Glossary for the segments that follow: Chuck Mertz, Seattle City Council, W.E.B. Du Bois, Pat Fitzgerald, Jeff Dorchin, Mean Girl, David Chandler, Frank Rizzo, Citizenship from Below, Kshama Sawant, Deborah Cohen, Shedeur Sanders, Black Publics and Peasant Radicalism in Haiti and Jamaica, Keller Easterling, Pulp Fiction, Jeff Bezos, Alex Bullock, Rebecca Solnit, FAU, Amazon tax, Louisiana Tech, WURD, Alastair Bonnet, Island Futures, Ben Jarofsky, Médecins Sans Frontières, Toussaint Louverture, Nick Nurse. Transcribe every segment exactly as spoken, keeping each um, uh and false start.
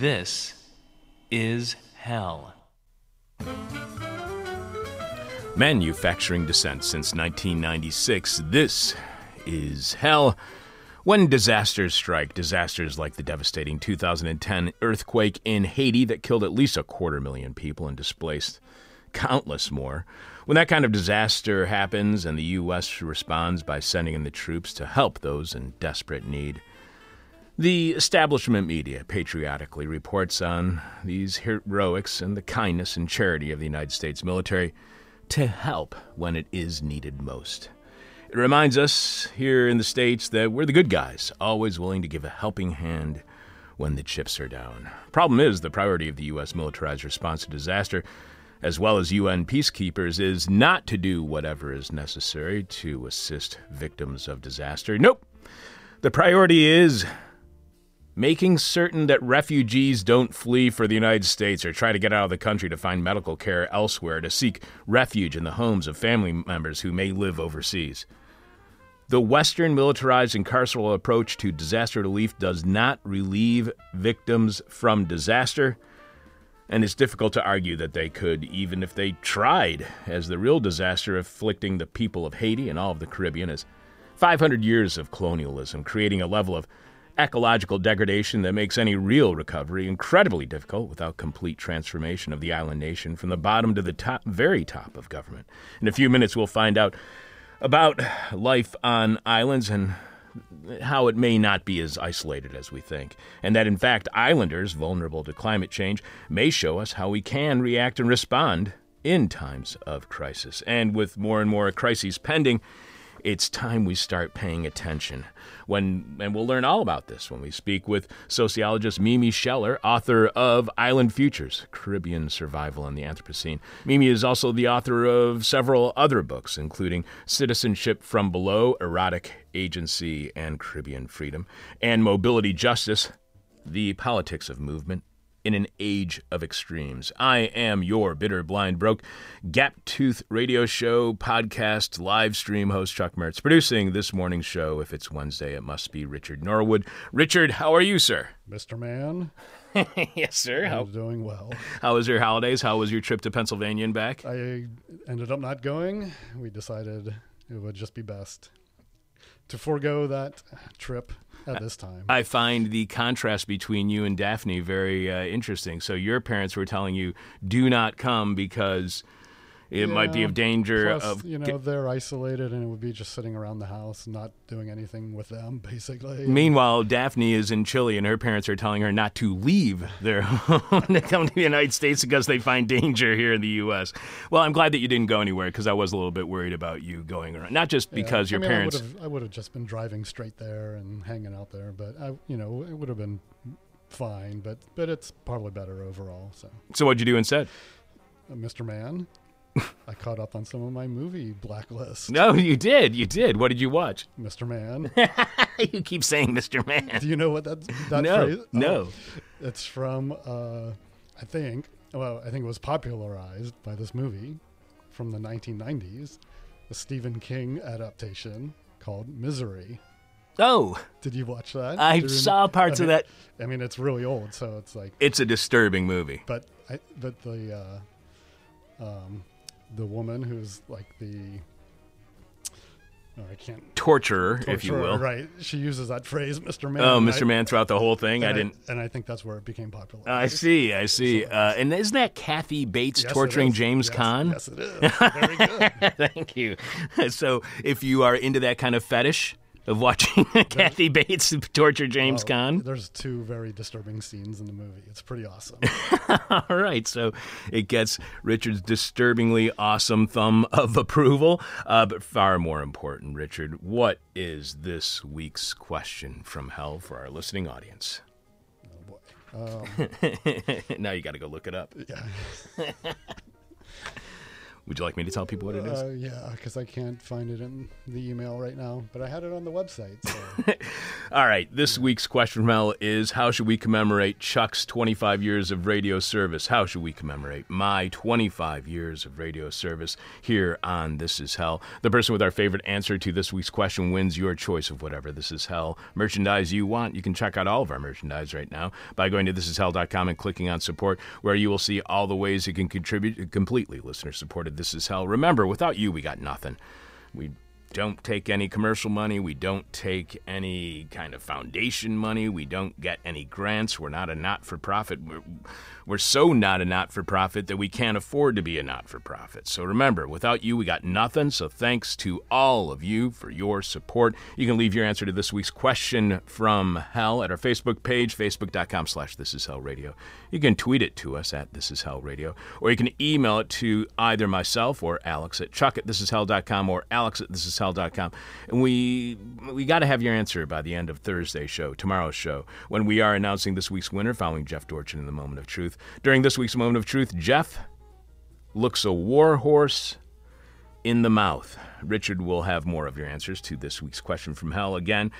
This is hell. Manufacturing dissent since nineteen ninety-six. This is hell. When disasters strike, disasters like the devastating two thousand ten earthquake in Haiti that killed at least a quarter million people and displaced countless more. When that kind of disaster happens and the U S responds by sending in the troops to help those in desperate need, the establishment media patriotically reports on these heroics and the kindness and charity of the United States military to help when it is needed most. It reminds us here in the States that we're the good guys, always willing to give a helping hand when the chips are down. Problem is, the priority of the U S militarized response to disaster, as well as U N peacekeepers, is not to do whatever is necessary to assist victims of disaster. Nope. The priority is making certain that refugees don't flee for the United States or try to get out of the country to find medical care elsewhere, to seek refuge in the homes of family members who may live overseas. The Western militarized and carceral approach to disaster relief does not relieve victims from disaster, and it's difficult to argue that they could, even if they tried, as the real disaster afflicting the people of Haiti and all of the Caribbean is five hundred years of colonialism, creating a level of ecological degradation that makes any real recovery incredibly difficult without complete transformation of the island nation from the bottom to the top, very top of government. In a few minutes, we'll find out about life on islands and how it may not be as isolated as we think, and that, in fact, islanders vulnerable to climate change may show us how we can react and respond in times of crisis. And with more and more crises pending, it's time we start paying attention. When, and we'll learn all about this when we speak with sociologist Mimi Sheller, author of Island Futures, Caribbean Survival in the Anthropocene. Mimi is also the author of several other books, including Citizenship from Below, Erotic Agency and Caribbean Freedom, and Mobility Justice, The Politics of Movement in an Age of Extremes. I am your bitter, blind, broke, gap-toothed radio show, podcast, live stream host Chuck Mertz. Producing this morning's show, if it's Wednesday, it must be Richard Norwood. Richard, how are you, sir? Mister Man. Yes, sir. I'm how, doing well. How was your holidays? How was your trip to Pennsylvania and back? I ended up not going. We decided it would just be best to forego that trip at this time. I find the contrast between you and Daphne very uh, interesting. So your parents were telling you, do not come because it yeah, might be of danger. Plus, of, you know, they're isolated and it would be just sitting around the house, not doing anything with them, basically. Meanwhile, Daphne is in Chile and her parents are telling her not to leave their home to come to the United States because they find danger here in the U S. Well, I'm glad that you didn't go anywhere because I was a little bit worried about you going around. Not just because yeah, your I mean, parents... I would have just been driving straight there and hanging out there, but, I, you know, it would have been fine, but, but it's probably better overall. So, so what'd you do instead? Uh, Mister Mann. I caught up on some of my movie blacklist. No, you did. You did. What did you watch? Mister Man. You keep saying Mister Man. Do you know what that, that no, phrase is? No. Oh, it's from, uh, I think, well, I think it was popularized by this movie from the nineteen nineties, a Stephen King adaptation called Misery. Oh. Did you watch that? I During, saw parts I mean, of that. I mean, it's really old, so it's like. It's a disturbing movie. But, I, but the. Uh, um, The woman who's like the, oh, I can't torturer, torturer, if you will. Right. She uses that phrase, Mister Man. Oh, Mister I, Man throughout the whole thing. I didn't. I, and I think that's where it became popular. I see. I see. Uh, and isn't that Kathy Bates yes, torturing James yes, Caan? Yes, it is. Very good. Thank you. So if you are into that kind of fetish of watching Kathy Bates torture James well, Caan. There's two very disturbing scenes in the movie. It's pretty awesome. All right, so it gets Richard's disturbingly awesome thumb of approval. Uh, but far more important, Richard, what is this week's question from hell for our listening audience? Oh, boy. Um, now you got to go look it up. Yeah. Would you like me to tell people what it is? Uh, yeah, because I can't find it in the email right now, but I had it on the website. So. All right. This week's question from Al is, how should we commemorate Chuck's twenty-five years of radio service? How should we commemorate my twenty-five years of radio service here on This Is Hell? The person with our favorite answer to this week's question wins your choice of whatever This Is Hell merchandise you want. You can check out all of our merchandise right now by going to this is hell dot com and clicking on support, where you will see all the ways you can contribute. Completely listener-supported This Is Hell. Remember, without you, we got nothing. We don't take any commercial money. We don't take any kind of foundation money. We don't get any grants. We're not a not-for-profit. We're, we're so not a not-for-profit that we can't afford to be a not-for-profit. So remember, without you, we got nothing. So thanks to all of you for your support. You can leave your answer to this week's question from hell at our Facebook page, facebook dot com slash this is hell radio. You can tweet it to us at thisishellradio, or you can email it to either myself or Alex at chuck at thisishell dot com or alex at thisishell dot com. Hell dot com. And we we got to have your answer by the end of Thursday's show, tomorrow's show, when we are announcing this week's winner following Jeff Dorchin in the Moment of Truth. During this week's Moment of Truth, Jeff looks a war horse in the mouth. Richard will have more of your answers to this week's question from hell. Again,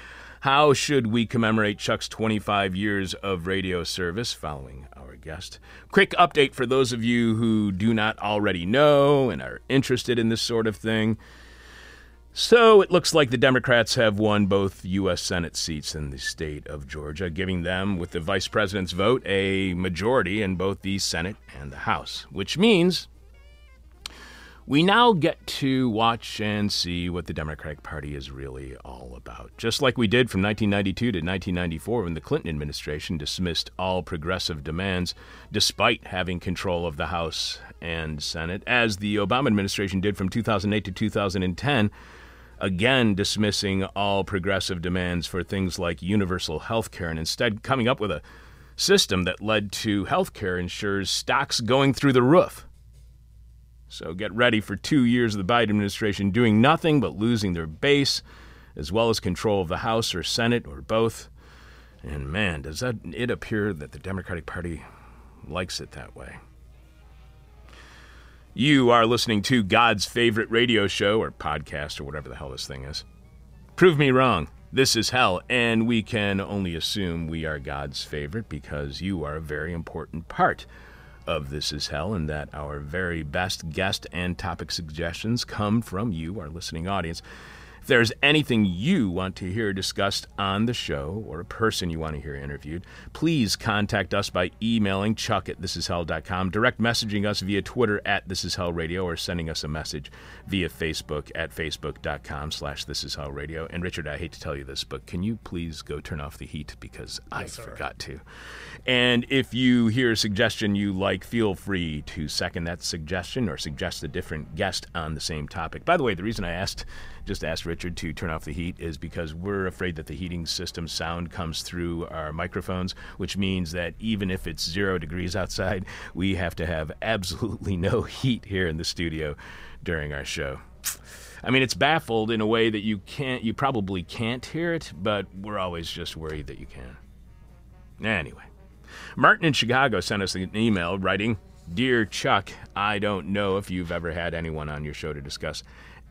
how should we commemorate Chuck's twenty-five years of radio service following our guest? Quick update for those of you who do not already know and are interested in this sort of thing. So it looks like the Democrats have won both U S Senate seats in the state of Georgia, giving them, with the vice president's vote, a majority in both the Senate and the House, which means we now get to watch and see what the Democratic Party is really all about, just like we did from nineteen ninety-two to nineteen ninety-four when the Clinton administration dismissed all progressive demands despite having control of the House and Senate, as the Obama administration did from two thousand eight to two thousand ten, again dismissing all progressive demands for things like universal health care and instead coming up with a system that led to health care insurers' stocks going through the roof. So get ready for two years of the Biden administration doing nothing but losing their base, as well as control of the House or Senate or both. And man, does that it appear that the Democratic Party likes it that way. You are listening to God's favorite radio show or podcast or whatever the hell this thing is. Prove me wrong. This is hell, and we can only assume we are God's favorite because you are a very important part of This Is Hell, and that our very best guest and topic suggestions come from you, our listening audience. If there's anything you want to hear discussed on the show or a person you want to hear interviewed, please contact us by emailing chuck at thisishell dot com, direct messaging us via Twitter at thisishellradio, or sending us a message via Facebook at facebook dot com slash thisishellradio. And Richard, I hate to tell you this, but can you please go turn off the heat because I yes, forgot sir. to. And if you hear a suggestion you like, feel free to second that suggestion or suggest a different guest on the same topic. By the way, the reason I asked, just asked Richard to turn off the heat is because we're afraid that the heating system sound comes through our microphones, which means that even if it's zero degrees outside, we have to have absolutely no heat here in the studio during our show. I mean, it's baffled in a way that you can't, you probably can't hear it, but we're always just worried that you can. Anyway, Martin in Chicago sent us an email writing, "Dear Chuck, I don't know if you've ever had anyone on your show to discuss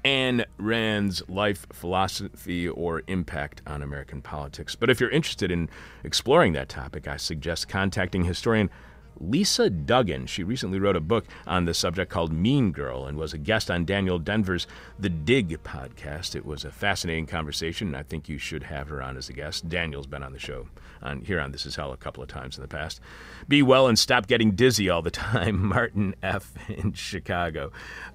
Ayn Rand's life philosophy or impact on American politics. But if you're interested in exploring that topic, I suggest contacting historian Lisa Duggan. She recently wrote a book on the subject called Mean Girl and was a guest on Daniel Denver's The Dig podcast. It was a fascinating conversation, and I think you should have her on as a guest. Daniel's been on the show on here on This Is Hell a couple of times in the past. Be well and stop getting dizzy all the time, Martin F. in Chicago."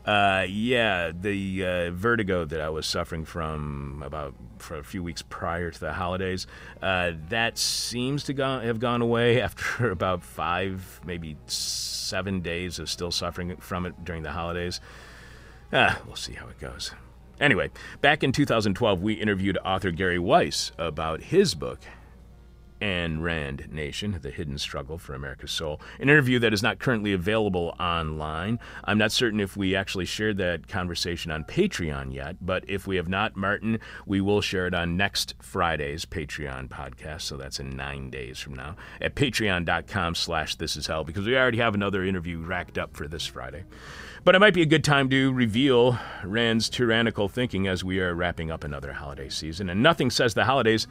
Uh, yeah, the uh, vertigo that I was suffering from about for a few weeks prior to the holidays, uh, that seems to go- have gone away after about five maybe seven days of still suffering from it during the holidays. Ah, we'll see how it goes. Anyway, back in two thousand twelve, we interviewed author Gary Weiss about his book, Ayn Rand Nation, The Hidden Struggle for America's Soul, an interview that is not currently available online. I'm not certain if we actually shared that conversation on Patreon yet, but if we have not, Martin, we will share it on next Friday's Patreon podcast, so that's in nine days from now, at patreon.com slash this is hell, because we already have another interview racked up for this Friday. But it might be a good time to reveal Rand's tyrannical thinking as we are wrapping up another holiday season, and nothing says the holidays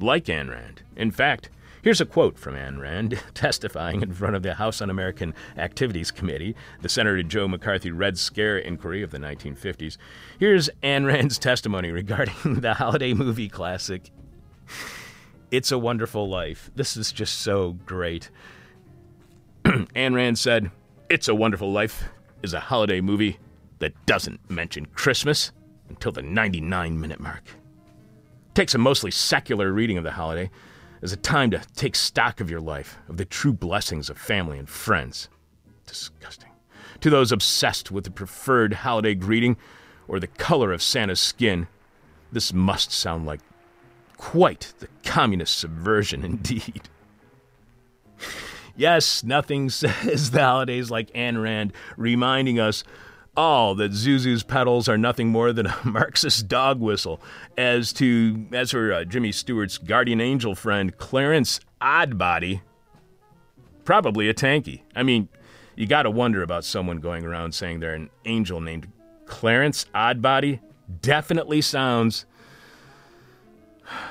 like Ayn Rand. In fact, here's a quote from Ayn Rand testifying in front of the House Un-American Activities Committee, the Senator Joe McCarthy Red Scare inquiry of the nineteen fifties. Here's Ayn Rand's testimony regarding the holiday movie classic, It's a Wonderful Life. This is just so great. Ayn Rand said, "It's a Wonderful Life is a holiday movie that doesn't mention Christmas until the ninety-nine minute mark. Takes a mostly secular reading of the holiday as a time to take stock of your life, of the true blessings of family and friends. Disgusting. To those obsessed with the preferred holiday greeting or the color of Santa's skin, this must sound like quite the communist subversion indeed." Yes, nothing says the holidays like Ayn Rand, reminding us all that Zuzu's pedals are nothing more than a Marxist dog whistle, as to as her uh, Jimmy Stewart's guardian angel friend Clarence Oddbody, probably a tanky. I mean, you gotta wonder about someone going around saying they're an angel named Clarence Oddbody. Definitely sounds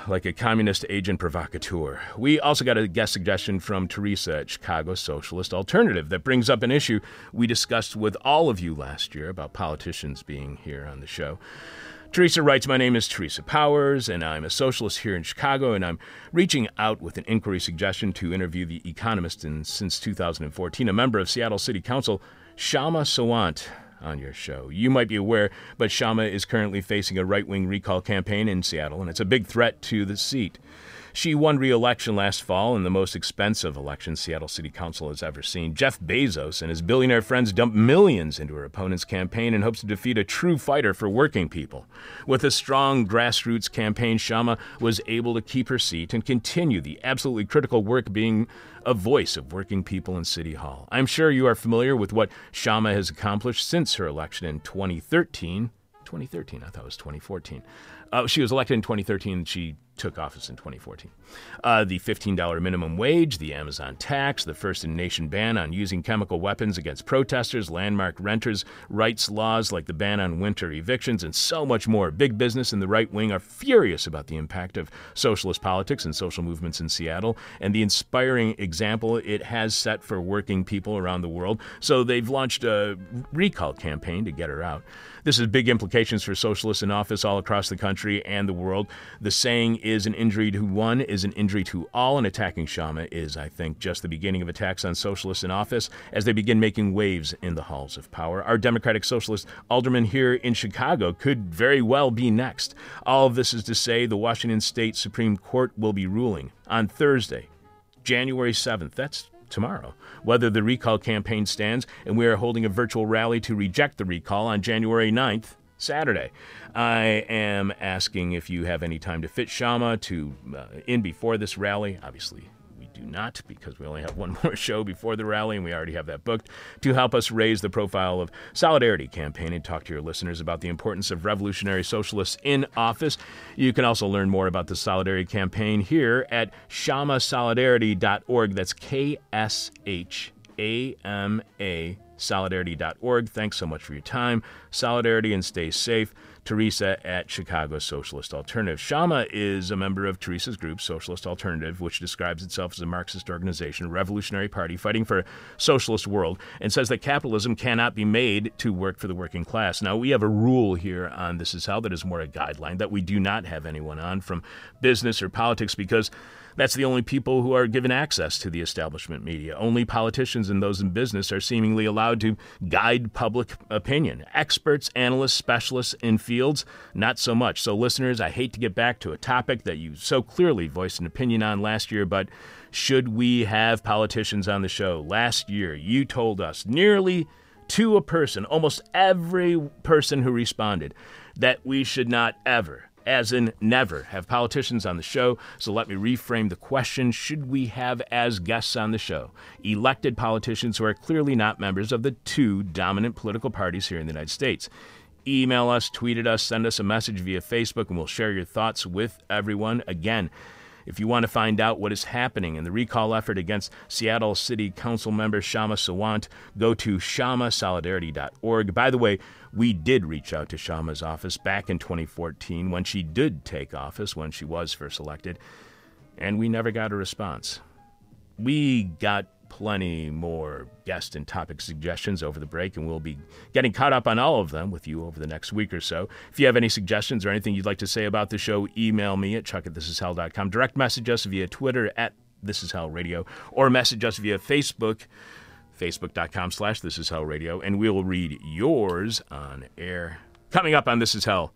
like a communist agent provocateur. We also got a guest suggestion from Teresa at Chicago Socialist Alternative that brings up an issue we discussed with all of you last year about politicians being here on the show. Teresa writes, "My name is Teresa Powers, and I'm a socialist here in Chicago, and I'm reaching out with an inquiry suggestion to interview the economist and since two thousand fourteen, a member of Seattle City Council, Kshama Sawant, on your show. You might be aware, but Kshama is currently facing a right-wing recall campaign in Seattle, and it's a big threat to the seat. She won re-election last fall in the most expensive election Seattle City Council has ever seen. Jeff Bezos and his billionaire friends dumped millions into her opponent's campaign in hopes to defeat a true fighter for working people. With a strong grassroots campaign, Kshama was able to keep her seat and continue the absolutely critical work being a voice of working people in City Hall. I'm sure you are familiar with what Kshama has accomplished since her election in twenty thirteen. twenty thirteen, I thought it was twenty fourteen. Uh, she was elected in twenty thirteen, and she took office in twenty fourteen. Uh, the fifteen dollar minimum wage, the Amazon tax, the first-in-nation ban on using chemical weapons against protesters, landmark renters' rights laws like the ban on winter evictions, and so much more. Big business and the right wing are furious about the impact of socialist politics and social movements in Seattle and the inspiring example it has set for working people around the world. So they've launched a recall campaign to get her out. This has big implications for socialists in office all across the country and the world. The saying is, an injury to one is an injury to all, and attacking Kshama is, I think, just the beginning of attacks on socialists in office as they begin making waves in the halls of power. Our Democratic Socialist alderman here in Chicago could very well be next. All of this is to say the Washington State Supreme Court will be ruling on Thursday, January seventh. That's tomorrow, whether the recall campaign stands, and we are holding a virtual rally to reject the recall on January ninth. Saturday. I am asking if you have any time to fit Kshama to uh, in before this rally. Obviously, we do not, because we only have one more show before the rally, and we already have that booked, to help us raise the profile of Solidarity Campaign and talk to your listeners about the importance of revolutionary socialists in office. You can also learn more about the Solidarity Campaign here at Kshama Solidarity dot org. That's K S H A M A Solidarity dot org. Thanks so much for your time. Solidarity, and stay safe. Teresa at Chicago Socialist Alternative. Kshama is a member of Teresa's group, Socialist Alternative, which describes itself as a Marxist organization, a revolutionary party fighting for a socialist world, and says that capitalism cannot be made to work for the working class. Now, we have a rule here on This Is How that is more a guideline, that we do not have anyone on from business or politics, because that's the only people who are given access to the establishment media. Only politicians and those in business are seemingly allowed to guide public opinion. Experts, analysts, specialists in fields, not so much. So listeners, I hate to get back to a topic that you so clearly voiced an opinion on last year, but should we have politicians on the show? Last year, you told us nearly to a person, almost every person who responded, that we should not ever as in never, have politicians on the show, so let me reframe the question. Should we have as guests on the show elected politicians who are clearly not members of the two dominant political parties here in the United States? Email us, tweet at us, send us a message via Facebook, and we'll share your thoughts with everyone. Again, if you want to find out what is happening in the recall effort against Seattle City Council member Kshama Sawant, go to Kshama Solidarity dot org. By the way, we did reach out to Kshama's office back in twenty fourteen when she did take office, when she was first elected, and we never got a response. We got plenty more guest and topic suggestions over the break, and we'll be getting caught up on all of them with you over the next week or so. If you have any suggestions or anything you'd like to say about the show, email me at chuck at this is hell dot com. Direct message us via Twitter at thisishellradio, or message us via Facebook, facebook dot com slash thisishellradio, and we'll read yours on air. Coming up on This Is Hell,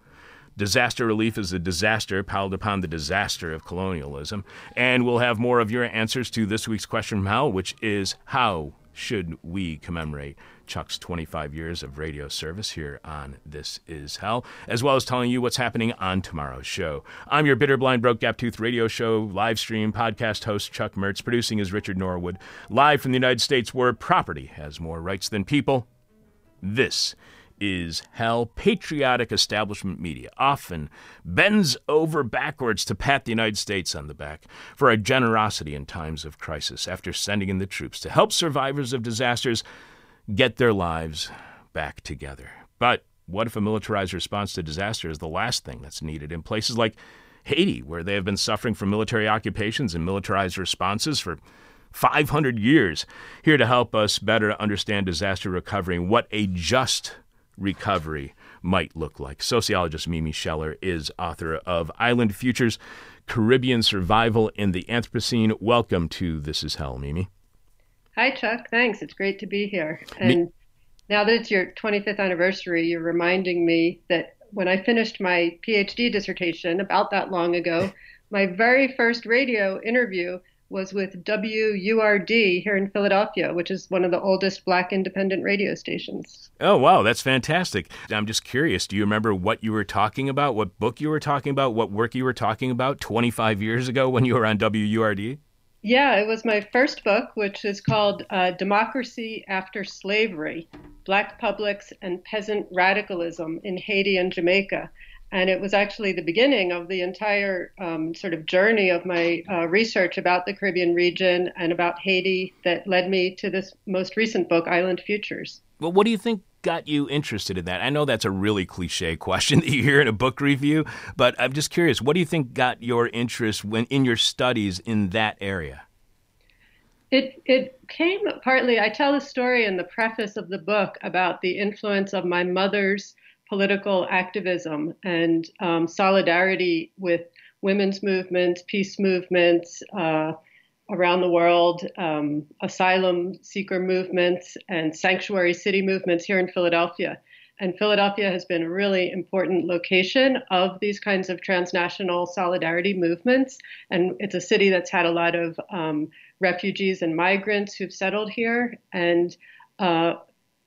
disaster relief is a disaster piled upon the disaster of colonialism. And we'll have more of your answers to this week's question from hell, which is, how should we commemorate Chuck's twenty-five years of radio service here on This Is Hell, as well as telling you what's happening on tomorrow's show. I'm your bitter, blind, broke, gap-toothed radio show, live stream, podcast host, Chuck Mertz. Producing is Richard Norwood. Live from the United States, where property has more rights than people, this is Hell. Patriotic establishment media often bends over backwards to pat the United States on the back for our generosity in times of crisis after sending in the troops to help survivors of disasters get their lives back together. But what if a militarized response to disaster is the last thing that's needed in places like Haiti, where they have been suffering from military occupations and militarized responses for five hundred years? Here to help us better understand disaster recovery and what a just recovery might look like, sociologist Mimi Sheller is author of Island Futures, Caribbean Survival in the Anthropocene. Welcome to This Is Hell, Mimi. Hi, Chuck. Thanks. It's great to be here. And Mi- now that it's your twenty-fifth anniversary, you're reminding me that when I finished my PhD dissertation about that long ago, my very first radio interview was with W U R D here in Philadelphia, which is one of the oldest Black independent radio stations. Oh, wow. That's fantastic. I'm just curious. Do you remember what you were talking about, what book you were talking about, what work you were talking about twenty-five years ago when you were on W U R D? Yeah, it was my first book, which is called uh, Democracy After Slavery, Black Publics and Peasant Radicalism in Haiti and Jamaica. And it was actually the beginning of the entire um, sort of journey of my uh, research about the Caribbean region and about Haiti that led me to this most recent book, Island Futures. Well, what do you think got you interested in that? I know that's a really cliche question that you hear in a book review, but I'm just curious, what do you think got your interest when in your studies in that area? It it came partly, I tell a story in the preface of the book about the influence of my mother's political activism and um, solidarity with women's movements, peace movements uh, around the world, um, asylum seeker movements, and sanctuary city movements here in Philadelphia. And Philadelphia has been a really important location of these kinds of transnational solidarity movements. And it's a city that's had a lot of um, refugees and migrants who've settled here. And uh,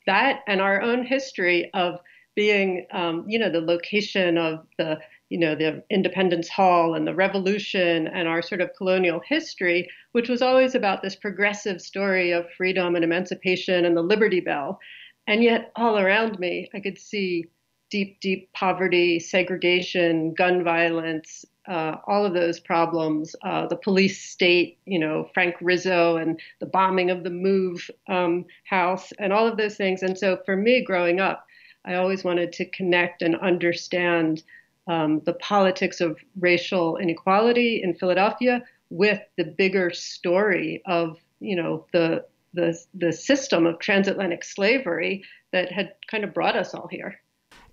that and our own history of being, um, you know, the location of the, you know, the Independence Hall and the Revolution and our sort of colonial history, which was always about this progressive story of freedom and emancipation and the Liberty Bell. And yet all around me, I could see deep, deep poverty, segregation, gun violence, uh, all of those problems, uh, the police state, you know, Frank Rizzo and the bombing of the MOVE um, house and all of those things. And so for me growing up, I always wanted to connect and understand um, the politics of racial inequality in Philadelphia with the bigger story of, you know, the the the system of transatlantic slavery that had kind of brought us all here.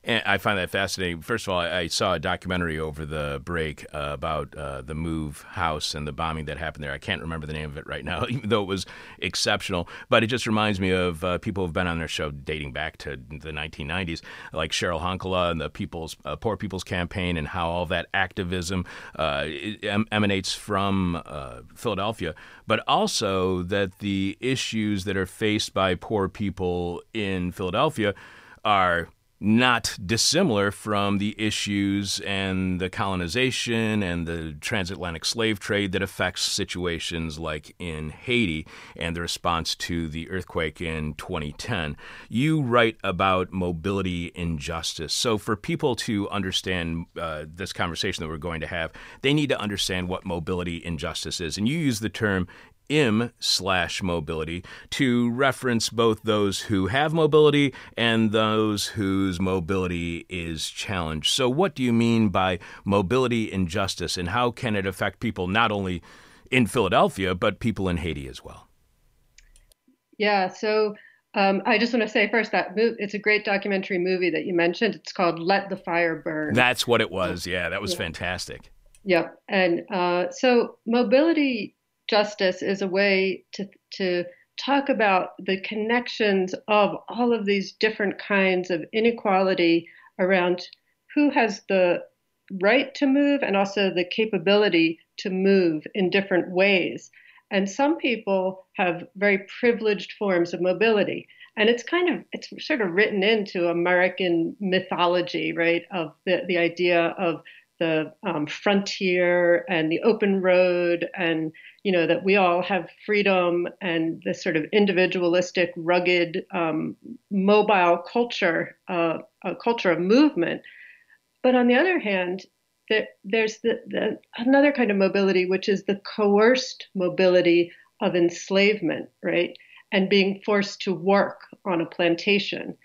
And I find that fascinating. First of all, I saw a documentary over the break uh, about uh, the MOVE house and the bombing that happened there. I can't remember the name of it right now, even though it was exceptional. But it just reminds me of uh, people who've been on their show dating back to the nineteen nineties, like Cheryl Honkala and the People's uh, Poor People's Campaign, and how all that activism uh, em- emanates from uh, Philadelphia, but also that the issues that are faced by poor people in Philadelphia are not dissimilar from the issues and the colonization and the transatlantic slave trade that affects situations like in Haiti and the response to the earthquake in twenty ten. You write about mobility injustice. So for people to understand uh, this conversation that we're going to have, they need to understand what mobility injustice is. And you use the term M slash mobility to reference both those who have mobility and those whose mobility is challenged. So what do you mean by mobility injustice, and how can it affect people not only in Philadelphia, but people in Haiti as well? Yeah, so um, I just want to say first that move, it's a great documentary movie that you mentioned. It's called Let the Fire Burn. That's what it was. Yeah, that was yeah. fantastic. Yep. And uh, so mobility justice is a way to to talk about the connections of all of these different kinds of inequality around who has the right to move and also the capability to move in different ways. And some people have very privileged forms of mobility. And it's kind of, it's sort of written into American mythology, right, of the, the idea of the um, frontier and the open road, and, you know, that we all have freedom, and this sort of individualistic, rugged, um, mobile culture, uh, a culture of movement. But on the other hand, there, there's the, the, another kind of mobility, which is the coerced mobility of enslavement, right? And being forced to work on a plantation.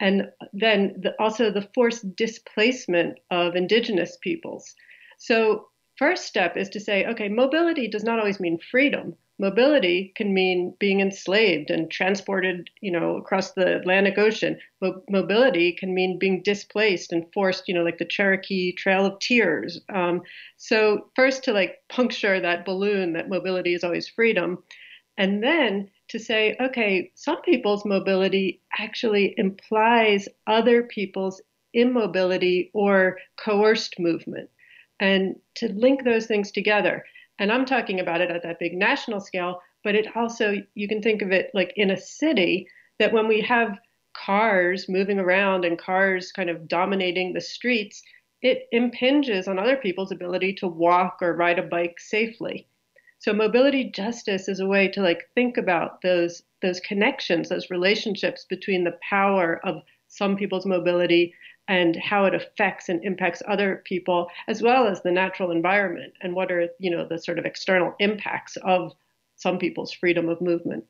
And then the, also the forced displacement of indigenous peoples. So first step is to say, okay, mobility does not always mean freedom. Mobility can mean being enslaved and transported, you know, across the Atlantic Ocean. Mo- mobility can mean being displaced and forced, you know, like the Cherokee Trail of Tears. Um, so first to like puncture that balloon that mobility is always freedom. And then to say, okay, some people's mobility actually implies other people's immobility or coerced movement, and to link those things together. And I'm talking about it at that big national scale, but it also, you can think of it like in a city, that when we have cars moving around and cars kind of dominating the streets, it impinges on other people's ability to walk or ride a bike safely. So mobility justice is a way to like think about those those connections, those relationships between the power of some people's mobility and how it affects and impacts other people, as well as the natural environment and what are, you know, the sort of external impacts of some people's freedom of movement.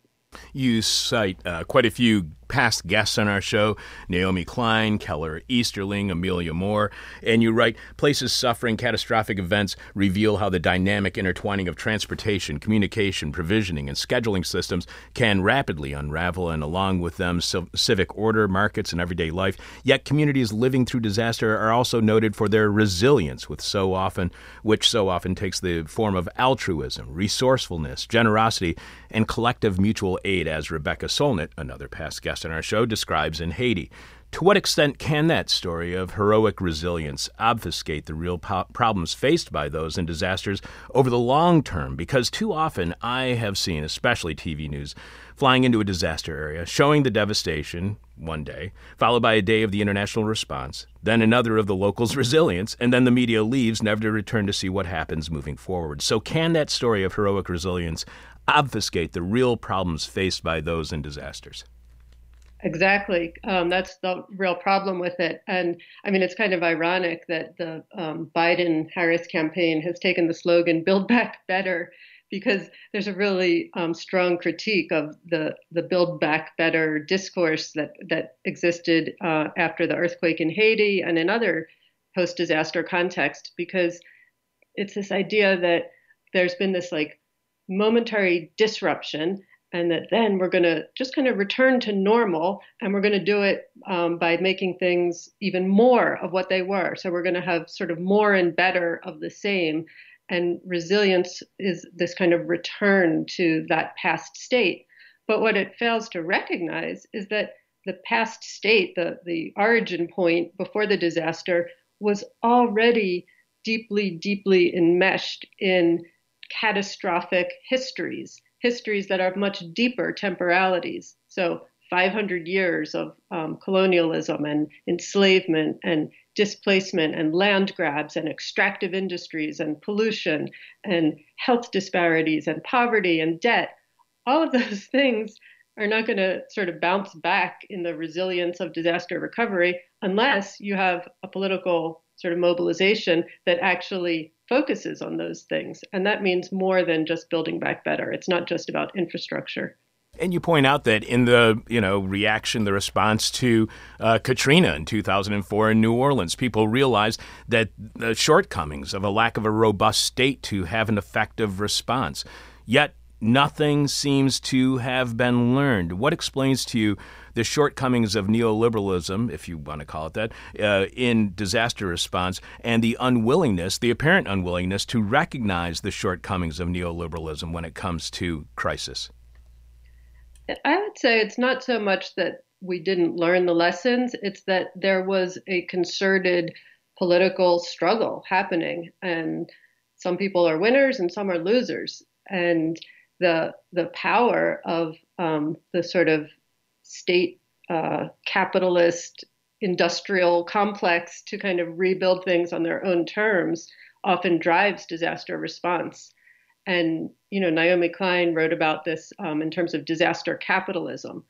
You cite uh, quite a few past guests on our show, Naomi Klein, Keller Easterling, Amelia Moore, and you write, places suffering catastrophic events reveal how the dynamic intertwining of transportation, communication, provisioning, and scheduling systems can rapidly unravel, and along with them civ- civic order, markets, and everyday life. Yet communities living through disaster are also noted for their resilience, with so often, which so often takes the form of altruism, resourcefulness, generosity, and collective mutual aid, as Rebecca Solnit, another past guest on our show, describes in Haiti. To what extent can that story of heroic resilience obfuscate the real po- problems faced by those in disasters over the long term? Because too often I have seen, especially T V news, flying into a disaster area, showing the devastation one day, followed by a day of the international response, then another of the locals' resilience, and then the media leaves, never to return to see what happens moving forward. So can that story of heroic resilience obfuscate the real problems faced by those in disasters? Exactly. Um, that's the real problem with it. And I mean, it's kind of ironic that the um, Biden-Harris campaign has taken the slogan, Build Back Better, because there's a really um, strong critique of the, the Build Back Better discourse that, that existed uh, after the earthquake in Haiti and in other post-disaster contexts, because it's this idea that there's been this like momentary disruption, and that then we're going to just kind of return to normal, and we're going to do it um, by making things even more of what they were. So we're going to have sort of more and better of the same. And resilience is this kind of return to that past state. But what it fails to recognize is that the past state, the, the origin point before the disaster, was already deeply, deeply enmeshed in catastrophic histories. histories that are much deeper temporalities. So five hundred years of um, colonialism and enslavement and displacement and land grabs and extractive industries and pollution and health disparities and poverty and debt, all of those things are not going to sort of bounce back in the resilience of disaster recovery unless you have a political sort of mobilization that actually focuses on those things. And that means more than just building back better. It's not just about infrastructure. And you point out that in the, you know, reaction, the response to uh, Katrina in two thousand four in New Orleans, people realized that the shortcomings of a lack of a robust state to have an effective response. Yet nothing seems to have been learned. What explains to you the shortcomings of neoliberalism, if you want to call it that, uh, in disaster response, and the unwillingness, the apparent unwillingness to recognize the shortcomings of neoliberalism when it comes to crisis? I would say it's not so much that we didn't learn the lessons. It's that there was a concerted political struggle happening, and some people are winners and some are losers. And the the power of um, the sort of state uh, capitalist industrial complex to kind of rebuild things on their own terms often drives disaster response. And, you know, Naomi Klein wrote about this um, in terms of disaster capitalism.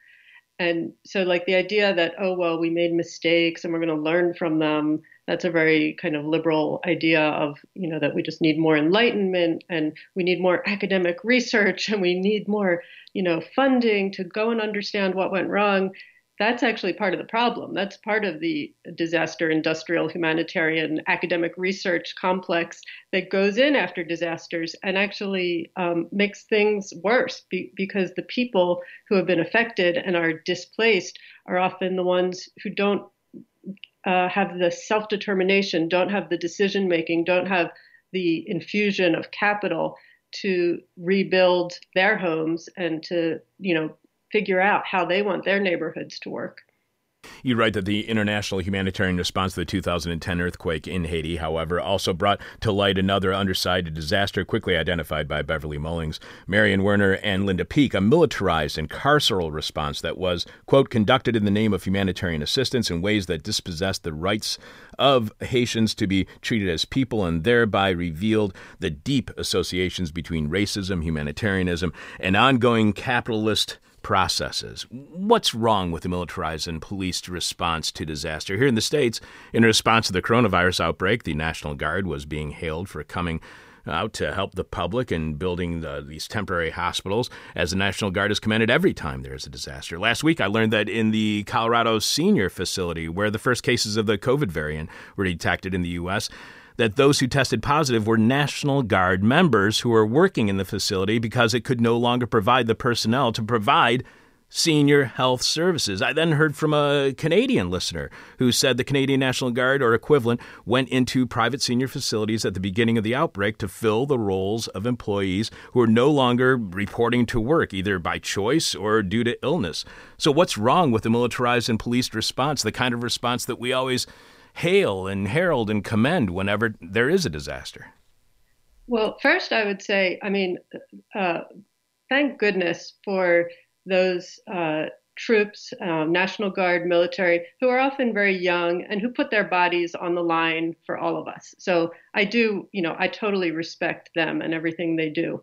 And so, like, the idea that, oh, well, we made mistakes and we're going to learn from them, that's a very kind of liberal idea of, you know, that we just need more enlightenment and we need more academic research and we need more, you know, funding to go and understand what went wrong. That's actually part of the problem. That's part of the disaster industrial humanitarian academic research complex that goes in after disasters and actually um, makes things worse be- because the people who have been affected and are displaced are often the ones who don't uh, have the self-determination, don't have the decision-making, don't have the infusion of capital to rebuild their homes and to, you know, figure out how they want their neighborhoods to work. You write that the international humanitarian response to the two thousand ten earthquake in Haiti, however, also brought to light another underside of disaster quickly identified by Beverly Mullings, Marian Werner, and Linda Peek, a militarized and carceral response that was, quote, conducted in the name of humanitarian assistance in ways that dispossessed the rights of Haitians to be treated as people and thereby revealed the deep associations between racism, humanitarianism, and ongoing capitalist processes. What's wrong with the militarized and policed response to disaster? Here in the States, in response to the coronavirus outbreak, the National Guard was being hailed for coming out to help the public and building the, these temporary hospitals, as the National Guard is commended every time there is a disaster. Last week, I learned that in the Colorado senior facility, where the first cases of the COVID variant were detected in the U S, that those who tested positive were National Guard members who were working in the facility because it could no longer provide the personnel to provide senior health services. I then heard from a Canadian listener who said the Canadian National Guard or equivalent went into private senior facilities at the beginning of the outbreak to fill the roles of employees who are no longer reporting to work, either by choice or due to illness. So what's wrong with the militarized and policed response, the kind of response that we always hail and herald and commend whenever there is a disaster? Well, first, I would say, I mean, uh, thank goodness for those uh, troops, uh, National Guard, military, who are often very young and who put their bodies on the line for all of us. So I do, you know, I totally respect them and everything they do.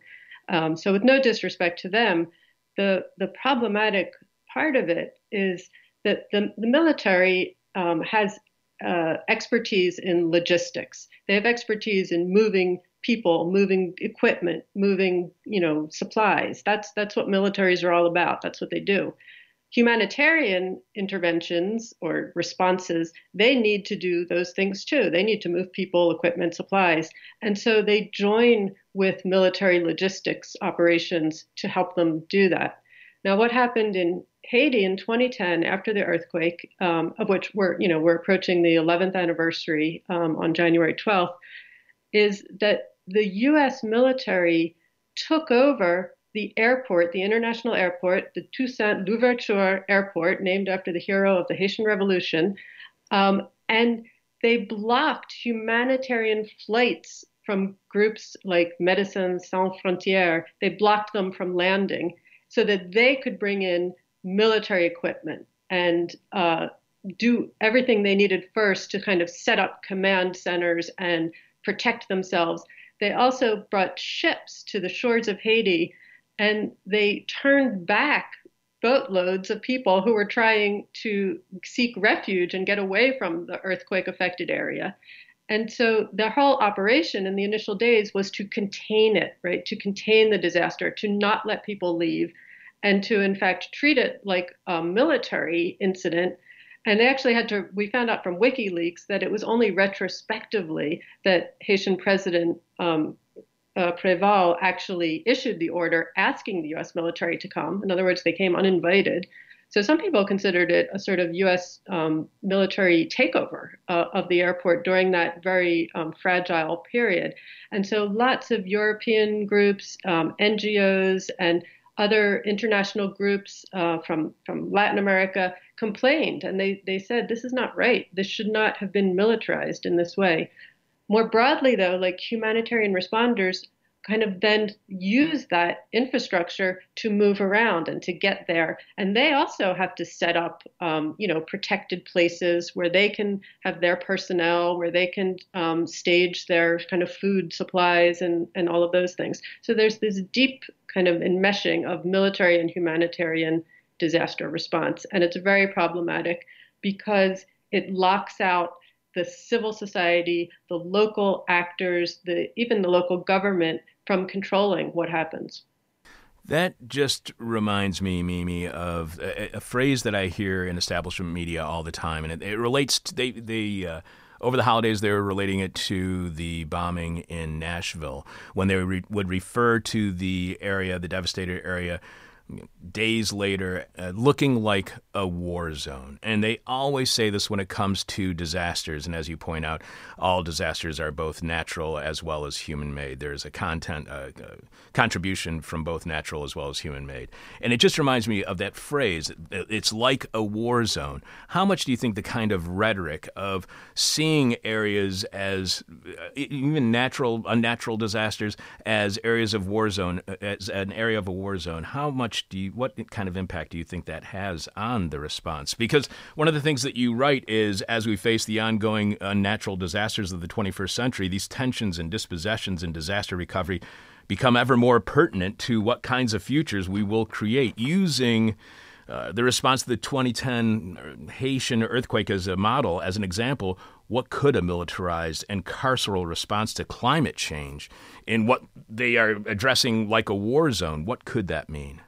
Um, so with no disrespect to them, the, the problematic part of it is that the, the military um, has Uh, expertise in logistics. They have expertise in moving people, moving equipment, moving, you know, supplies. That's that's what militaries are all about. That's what they do. Humanitarian interventions or responses, they need to do those things too. They need to move people, equipment, supplies. And so they join with military logistics operations to help them do that. Now, what happened in Haiti in twenty ten, after the earthquake, um, of which we're, you know, we're approaching the eleventh anniversary um, on January twelfth, is that the U S military took over the airport, the international airport, the Toussaint Louverture Airport, named after the hero of the Haitian Revolution, um, and they blocked humanitarian flights from groups like Médecins Sans Frontières. They blocked them from landing so that they could bring in military equipment and uh, do everything they needed first to kind of set up command centers and protect themselves. They also brought ships to the shores of Haiti, and they turned back boatloads of people who were trying to seek refuge and get away from the earthquake-affected area. And so the whole operation in the initial days was to contain it, right? To contain the disaster, to not let people leave, and to, in fact, treat it like a military incident. And they actually had to, we found out from WikiLeaks that it was only retrospectively that Haitian President um, uh, Préval actually issued the order asking the U S military to come. In other words, they came uninvited. So some people considered it a sort of U S um, military takeover uh, of the airport during that very um, fragile period. And so lots of European groups, um, N G Os, and other international groups uh, from, from Latin America complained, and they, they said, this is not right. This should not have been militarized in this way. More broadly, though, like humanitarian responders kind of then use that infrastructure to move around and to get there. And they also have to set up, um, you know, protected places where they can have their personnel, where they can um, stage their kind of food supplies and, and all of those things. So there's this deep kind of enmeshing of military and humanitarian disaster response. And it's very problematic because it locks out the civil society, the local actors, the even the local government from controlling what happens. That just reminds me, Mimi, of a, a phrase that I hear in establishment media all the time, and it, it relates to they they uh, over the holidays they were relating it to the bombing in Nashville when they re- would refer to the area, the devastated area, days later, uh, looking like a war zone. And they always say this when it comes to disasters. And as you point out, all disasters are both natural as well as human-made. There's a content uh, uh, contribution from both natural as well as human-made. And it just reminds me of that phrase, it's like a war zone. How much do you think the kind of rhetoric of seeing areas as uh, even natural, unnatural disasters as areas of war zone, as an area of a war zone, how much Do you, what kind of impact do you think that has on the response? Because one of the things that you write is, as we face the ongoing unnatural disasters of the twenty-first century, these tensions and dispossessions in disaster recovery become ever more pertinent to what kinds of futures we will create using uh, the response to the twenty ten Haitian earthquake as a model, as an example. What could a militarized and carceral response to climate change in what they are addressing like a war zone, what could that mean?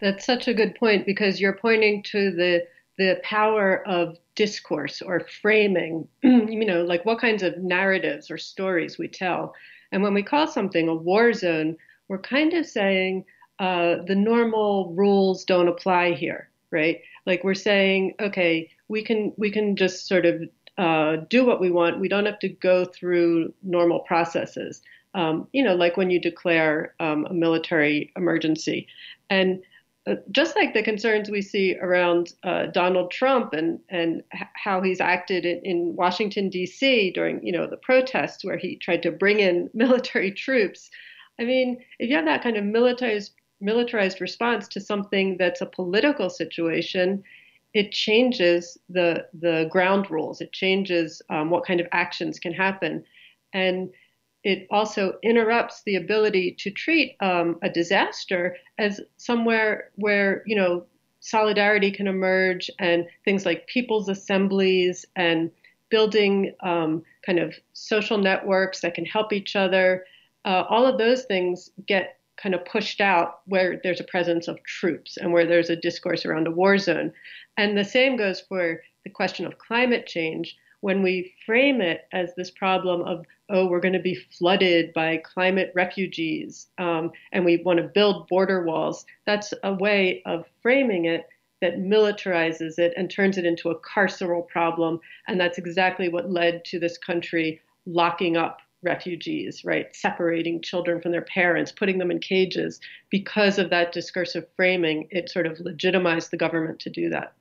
That's such a good point, because you're pointing to the the power of discourse or framing, you know, like what kinds of narratives or stories we tell. And when we call something a war zone, we're kind of saying uh, the normal rules don't apply here, right? Like we're saying, okay, we can we can just sort of uh, do what we want. We don't have to go through normal processes, um, you know, like when you declare um, a military emergency. And Uh, just like the concerns we see around uh, Donald Trump and, and h- how he's acted in, in Washington, D C during, you know, the protests where he tried to bring in military troops. I mean, if you have that kind of militarized, militarized response to something that's a political situation, it changes the, the ground rules. It changes um, what kind of actions can happen. And it also interrupts the ability to treat um, a disaster as somewhere where, you know, solidarity can emerge and things like people's assemblies and building um, kind of social networks that can help each other. Uh, all of those things get kind of pushed out where there's a presence of troops and where there's a discourse around a war zone. And the same goes for the question of climate change. When we frame it as this problem of, oh, we're going to be flooded by climate refugees, um, and we want to build border walls, that's a way of framing it that militarizes it and turns it into a carceral problem. And that's exactly what led to this country locking up refugees, right? Separating children from their parents, putting them in cages. Because of that discursive framing, it sort of legitimized the government to do that.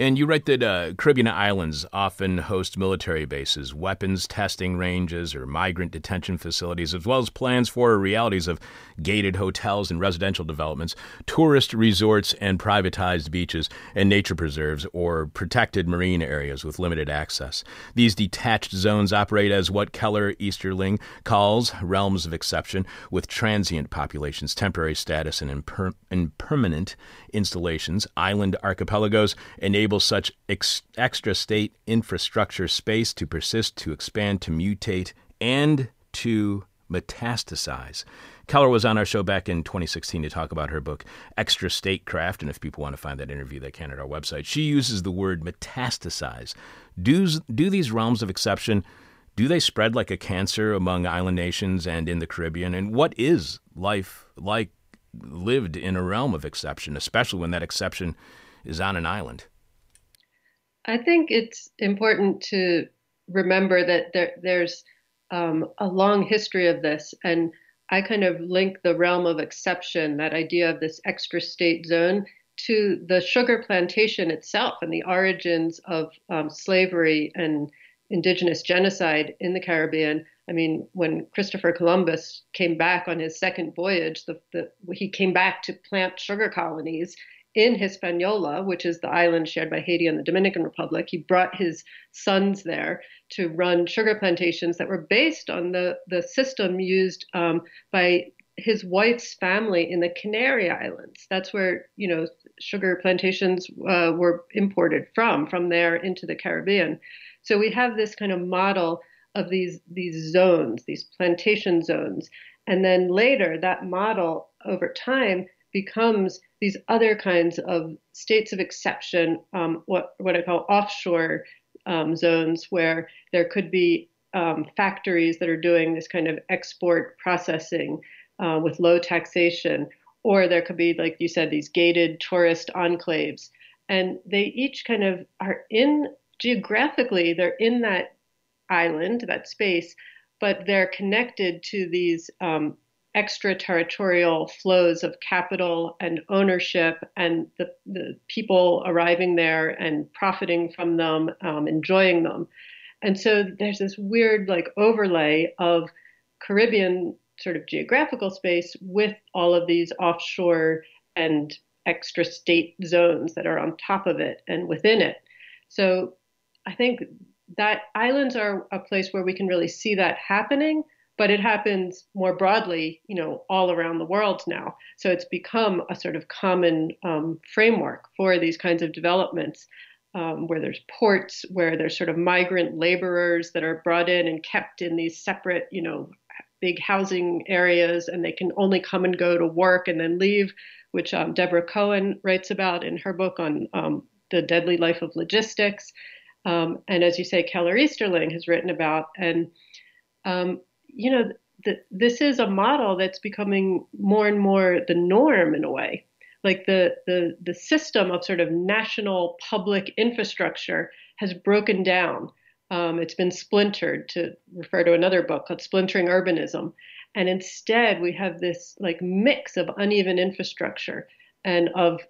And you write that uh, Caribbean islands often host military bases, weapons testing ranges, or migrant detention facilities, as well as plans for or realities of gated hotels and residential developments, tourist resorts and privatized beaches, and nature preserves or protected marine areas with limited access. These detached zones operate as what Keller Easterling calls realms of exception, with transient populations, temporary status, and imper- impermanent installations. Island archipelagos enable such ex- extra state infrastructure space to persist, to expand, to mutate, and to metastasize. Keller was on our show back in twenty sixteen to talk about her book, Extra Statecraft, and if people want to find that interview, they can at our website. She uses the word metastasize. Do, do these realms of exception, do they spread like a cancer among island nations and in the Caribbean? And what is life like lived in a realm of exception, especially when that exception is on an island? I think it's important to remember that there, there's um, a long history of this, and I kind of link the realm of exception, that idea of this extra state zone, to the sugar plantation itself and the origins of um, slavery and indigenous genocide in the Caribbean. I mean, when Christopher Columbus came back on his second voyage, the, the, he came back to plant sugar colonies in Hispaniola, which is the island shared by Haiti and the Dominican Republic. He brought his sons there to run sugar plantations that were based on the, the system used um, by his wife's family in the Canary Islands. That's where, you know, sugar plantations uh, were imported from, from there into the Caribbean. So we have this kind of model of these these zones, these plantation zones. And then later, that model over time becomes these other kinds of states of exception, um, what, what I call offshore um, zones, where there could be um, factories that are doing this kind of export processing uh, with low taxation, or there could be, like you said, these gated tourist enclaves. And they each kind of are in, geographically, they're in that island, that space, but they're connected to these um, extraterritorial flows of capital and ownership and the, the people arriving there and profiting from them, um, enjoying them. And so there's this weird like overlay of Caribbean sort of geographical space with all of these offshore and extra state zones that are on top of it and within it. So I think that islands are a place where we can really see that happening, but it happens more broadly, you know, all around the world now. So it's become a sort of common um, framework for these kinds of developments, um, where there's ports, where there's sort of migrant laborers that are brought in and kept in these separate, you know, big housing areas, and they can only come and go to work and then leave, which um, Deborah Cohen writes about in her book on um, The Deadly Life of Logistics. Um, and as you say, Keller Easterling has written about, and um, you know, th- this is a model that's becoming more and more the norm in a way. Like the, the the system of sort of national public infrastructure has broken down. Um, it's been splintered, to refer to another book called Splintering Urbanism. And instead we have this like mix of uneven infrastructure and of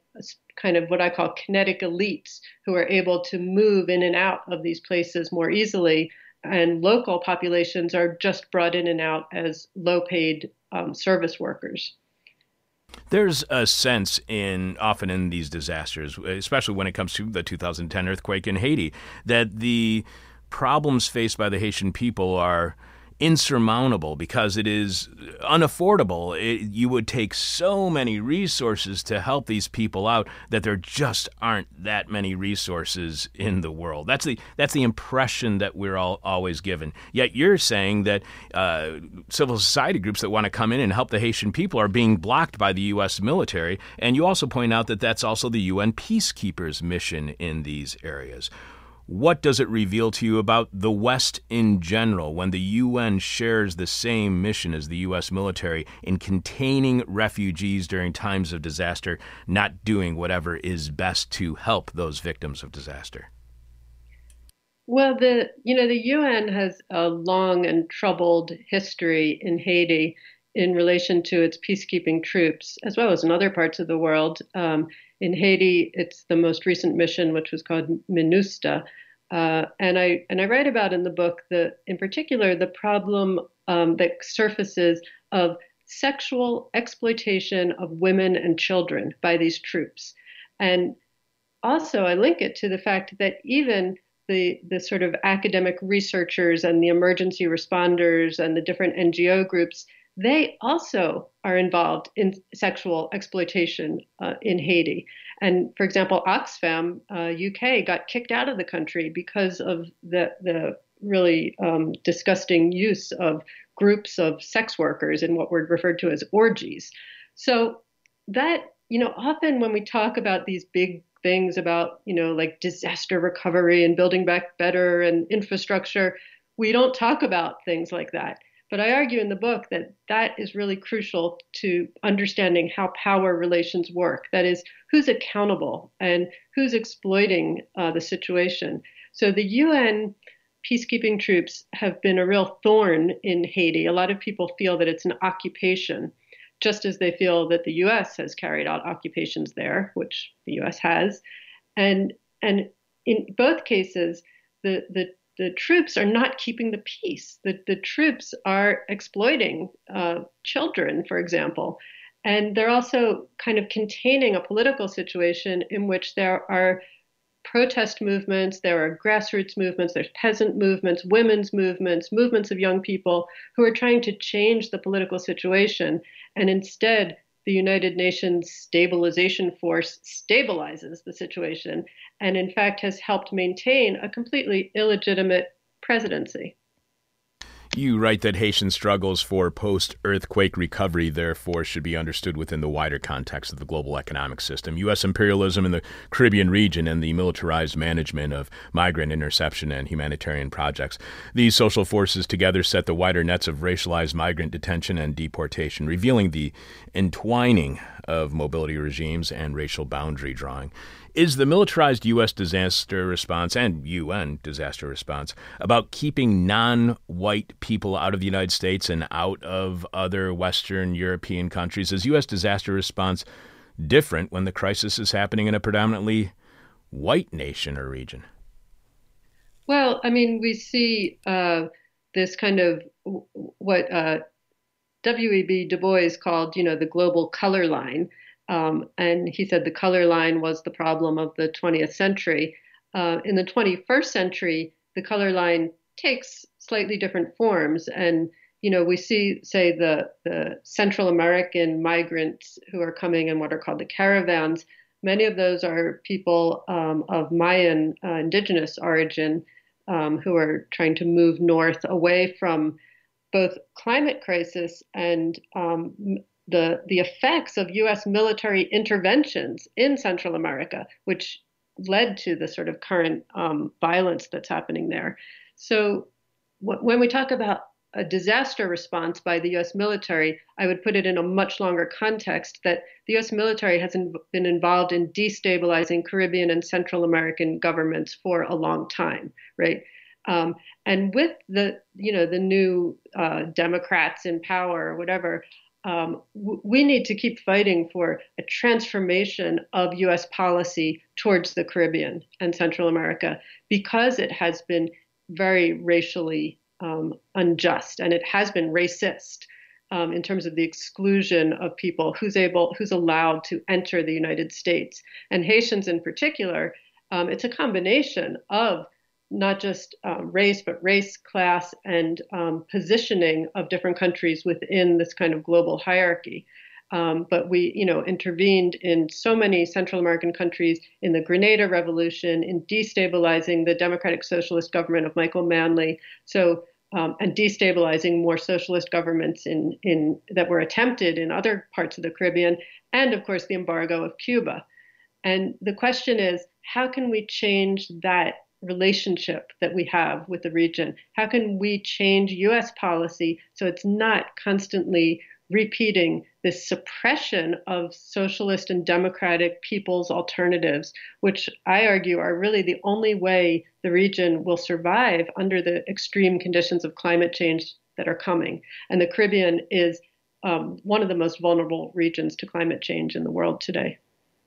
kind of what I call kinetic elites who are able to move in and out of these places more easily. And local populations are just brought in and out as low-paid um, service workers. There's a sense in often in these disasters, especially when it comes to the two thousand ten earthquake in Haiti, that the problems faced by the Haitian people are insurmountable because it is unaffordable. It, you would take so many resources to help these people out that there just aren't that many resources in the world. That's the that's the impression that we're all always given. Yet you're saying that uh, civil society groups that want to come in and help the Haitian people are being blocked by the U S military, and you also point out that that's also the U N peacekeepers' mission in these areas. What does it reveal to you about the West in general when the U N shares the same mission as the U S military in containing refugees during times of disaster, not doing whatever is best to help those victims of disaster? Well, the you know, the U N has a long and troubled history in Haiti in relation to its peacekeeping troops, as well as in other parts of the world. Um, In Haiti, it's the most recent mission, which was called MINUSTA. Uh, and I and I write about in the book, the in particular, the problem um, that surfaces of sexual exploitation of women and children by these troops. And also, I link it to the fact that even the the sort of academic researchers and the emergency responders and the different N G O groups, they also are involved in sexual exploitation uh, in Haiti. And for example, Oxfam uh, U K got kicked out of the country because of the, the really um, disgusting use of groups of sex workers in what were referred to as orgies. So that, you know, often when we talk about these big things about, you know, like disaster recovery and building back better and infrastructure, we don't talk about things like that. But I argue in the book that that is really crucial to understanding how power relations work. That is, who's accountable and who's exploiting uh, the situation. So the U N peacekeeping troops have been a real thorn in Haiti. A lot of people feel that it's an occupation, just as they feel that the U S has carried out occupations there, which the U S has. And and in both cases, the the The troops are not keeping the peace. The, the troops are exploiting uh, children, for example. And they're also kind of containing a political situation in which there are protest movements, there are grassroots movements, there's peasant movements, women's movements, movements of young people who are trying to change the political situation. And instead, the United Nations Stabilization Force stabilizes the situation and, in fact, has helped maintain a completely illegitimate presidency. You write that Haitian struggles for post-earthquake recovery, therefore, should be understood within the wider context of the global economic system. U S imperialism in the Caribbean region and the militarized management of migrant interception and humanitarian projects. These social forces together set the wider nets of racialized migrant detention and deportation, revealing the entwining of mobility regimes and racial boundary drawing. Is the militarized U S disaster response and U N disaster response about keeping non-white people out of the United States and out of other Western European countries? Is U S disaster response different when the crisis is happening in a predominantly white nation or region? Well, I mean, we see uh, this kind of what uh, W E B Du Bois called, you know, the global color line. Um, and he said the color line was the problem of the twentieth century. Uh, in the twenty-first century, the color line takes slightly different forms. And, you know, we see, say, the, the Central American migrants who are coming in what are called the caravans. Many of those are people um, of Mayan uh, indigenous origin um, who are trying to move north away from both climate crisis and um The, the effects of U S military interventions in Central America, which led to the sort of current um, violence that's happening there. So wh- when we talk about a disaster response by the U S military, I would put it in a much longer context that the U S military has in- been involved in destabilizing Caribbean and Central American governments for a long time, right? Um, and with the, you know, the new uh, Democrats in power or whatever, Um, we need to keep fighting for a transformation of U S policy towards the Caribbean and Central America because it has been very racially um, unjust and it has been racist um, in terms of the exclusion of people who's able, who's allowed to enter the United States. And Haitians in particular, um, it's a combination of not just uh, race, but race, class, and um, positioning of different countries within this kind of global hierarchy. Um, but we, you know, intervened in so many Central American countries in the Grenada Revolution, in destabilizing the Democratic Socialist government of Michael Manley, so um, and destabilizing more socialist governments in, in that were attempted in other parts of the Caribbean, and of course the embargo of Cuba. And the question is, how can we change that relationship that we have with the region? How can we change U S policy so it's not constantly repeating this suppression of socialist and democratic people's alternatives, which I argue are really the only way the region will survive under the extreme conditions of climate change that are coming? And the Caribbean is um, one of the most vulnerable regions to climate change in the world today.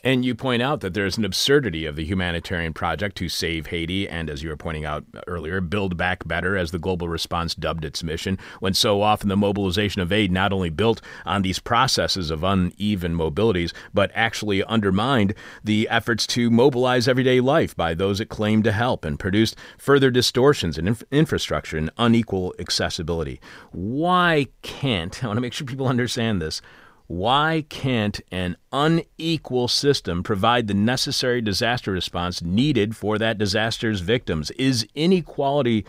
And you point out that there's an absurdity of the humanitarian project to save Haiti and, as you were pointing out earlier, build back better, as the global response dubbed its mission, when so often the mobilization of aid not only built on these processes of uneven mobilities, but actually undermined the efforts to mobilize everyday life by those it claimed to help and produced further distortions in inf- infrastructure and unequal accessibility. Why can't, I want to make sure people understand this, why can't an unequal system provide the necessary disaster response needed for that disaster's victims? Is inequality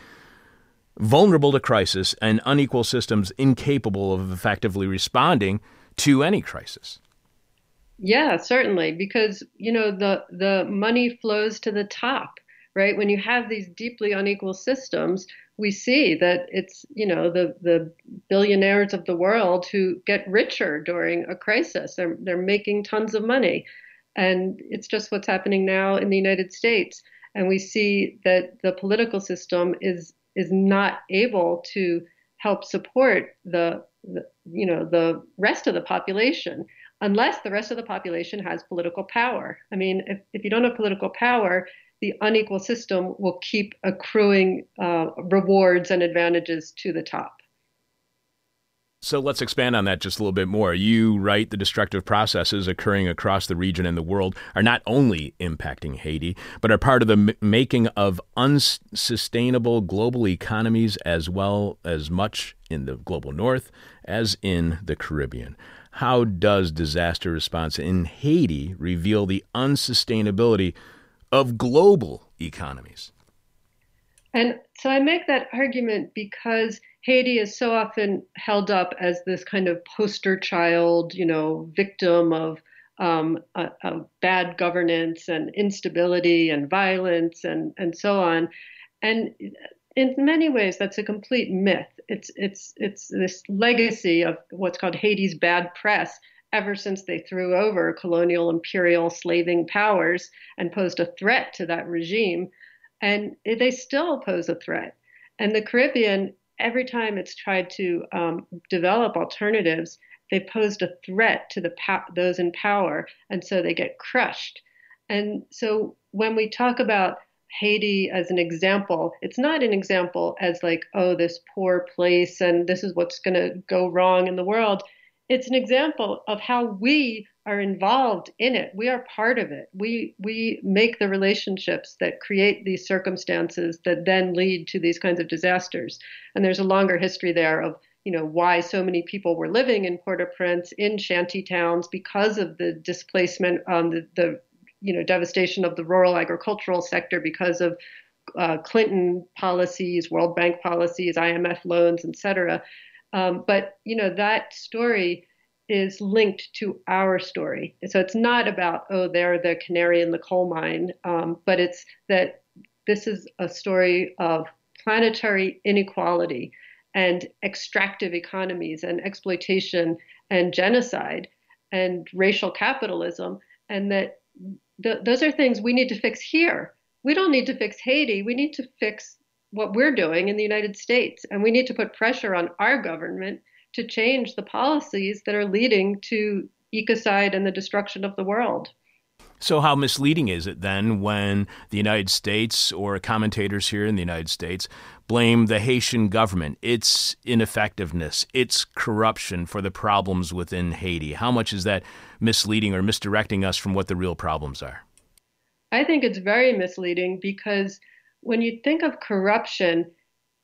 vulnerable to crisis and unequal systems incapable of effectively responding to any crisis? Yeah, certainly, because, you know, the the money flows to the top, right? When you have these deeply unequal systems, we see that it's, you know, the, the billionaires of the world who get richer during a crisis. They're, they're making tons of money. And it's just what's happening now in the United States. And we see that the political system is is not able to help support the, the you know, the rest of the population, unless the rest of the population has political power. I mean, if, if you don't have political power, the unequal system will keep accruing uh, rewards and advantages to the top. So let's expand on that just a little bit more. You write the destructive processes occurring across the region and the world are not only impacting Haiti, but are part of the m- making of unsustainable global economies, as well as much in the global north as in the Caribbean. How does disaster response in Haiti reveal the unsustainability of global economies? And so I make that argument because Haiti is so often held up as this kind of poster child, you know, victim of, um, uh, of bad governance and instability and violence and, and so on. And in many ways, that's a complete myth. It's it's it's this legacy of what's called Haiti's bad press, ever since they threw over colonial, imperial, slaving powers and posed a threat to that regime. And they still pose a threat. And the Caribbean, every time it's tried to um, develop alternatives, they posed a threat to the pa- those in power. And so they get crushed. And so when we talk about Haiti as an example, it's not an example as like, oh, this poor place and this is what's going to go wrong in the world. It's an example of how we are involved in it. We are part of it. We we make the relationships that create these circumstances that then lead to these kinds of disasters. And there's a longer history there of, you know, why so many people were living in Port-au-Prince, in shanty towns, because of the displacement, um, the, the you know devastation of the rural agricultural sector because of uh, Clinton policies, World Bank policies, I M F loans, et cetera. Um, but, you know, that story is linked to our story. So it's not about, oh, they're the canary in the coal mine, um, but it's that this is a story of planetary inequality and extractive economies and exploitation and genocide and racial capitalism, and that th- those are things we need to fix here. We don't need to fix Haiti. We need to fix what we're doing in the United States. And we need to put pressure on our government to change the policies that are leading to ecocide and the destruction of the world. So how misleading is it then when the United States or commentators here in the United States blame the Haitian government, its ineffectiveness, its corruption for the problems within Haiti? How much is that misleading or misdirecting us from what the real problems are? I think it's very misleading because when you think of corruption,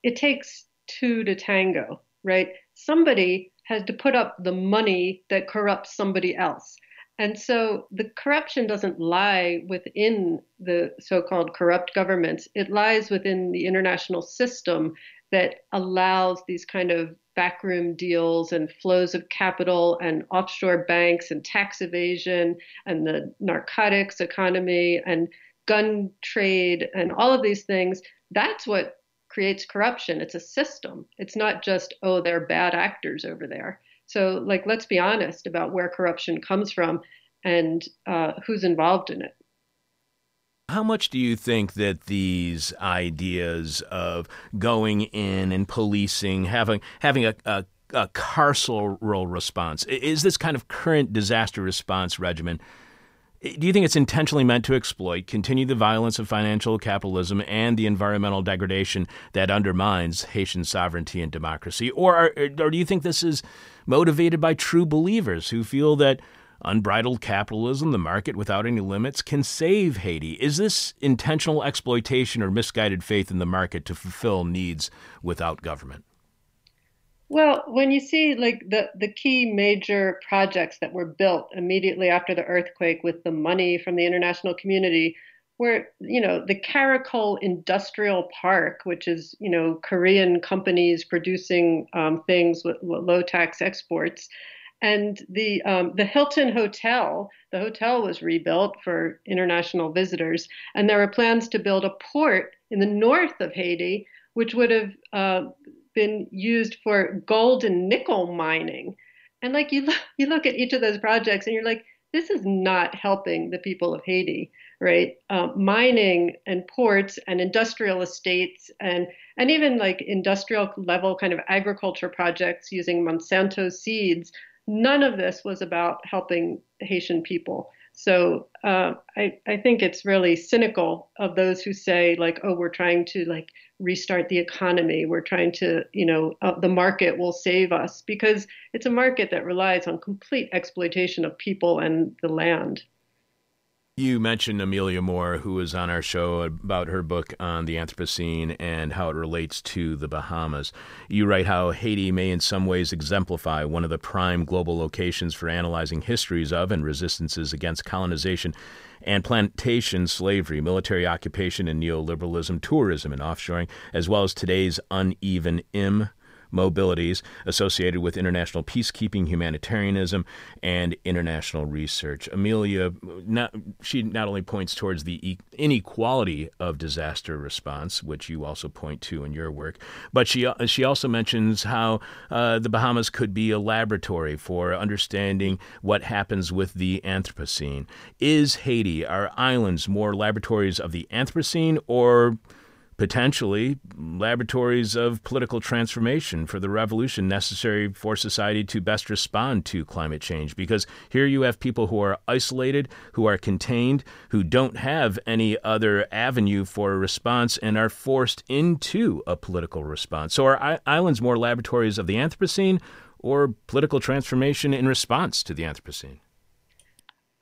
it takes two to tango, right? Somebody has to put up the money that corrupts somebody else. And so the corruption doesn't lie within the so-called corrupt governments. It lies within the international system that allows these kind of backroom deals and flows of capital and offshore banks and tax evasion and the narcotics economy and gun trade and all of these things. That's what creates corruption. It's a system. It's not just, oh, they're bad actors over there. So, like, let's be honest about where corruption comes from and uh, who's involved in it. How much do you think that these ideas of going in and policing, having having a, a, a carceral response, is this kind of current disaster response regimen Do you think it's intentionally meant to exploit, continue the violence of financial capitalism and the environmental degradation that undermines Haitian sovereignty and democracy? Or, are, or do you think this is motivated by true believers who feel that unbridled capitalism, the market without any limits, can save Haiti? Is this intentional exploitation or misguided faith in the market to fulfill needs without government? Well, when you see like the, the key major projects that were built immediately after the earthquake with the money from the international community, where, you know, the Caracol Industrial Park, which is, you know, Korean companies producing um, things with, with low tax exports, and the um, the Hilton Hotel, the hotel was rebuilt for international visitors, and there were plans to build a port in the north of Haiti, which would have uh, been used for gold and nickel mining. And like you, look, you look at each of those projects, and you're like, this is not helping the people of Haiti, right? Uh, mining and ports and industrial estates and and even like industrial level kind of agriculture projects using Monsanto seeds. None of this was about helping Haitian people. So uh, I, I think it's really cynical of those who say like, oh, we're trying to like restart the economy. We're trying to, you know, uh, the market will save us, because it's a market that relies on complete exploitation of people and the land. You mentioned Amelia Moore, who was on our show, about her book on the Anthropocene and how it relates to the Bahamas. You write how Haiti may in some ways exemplify one of the prime global locations for analyzing histories of and resistances against colonization and plantation slavery, military occupation and neoliberalism, tourism and offshoring, as well as today's uneven im. mobilities associated with international peacekeeping, humanitarianism, and international research. Amelia, not, she not only points towards the inequality of disaster response, which you also point to in your work, but she she also mentions how uh, the Bahamas could be a laboratory for understanding what happens with the Anthropocene. Is Haiti, our islands, more laboratories of the Anthropocene or potentially laboratories of political transformation for the revolution necessary for society to best respond to climate change? Because here you have people who are isolated, who are contained, who don't have any other avenue for a response and are forced into a political response. So are islands more laboratories of the Anthropocene or political transformation in response to the Anthropocene?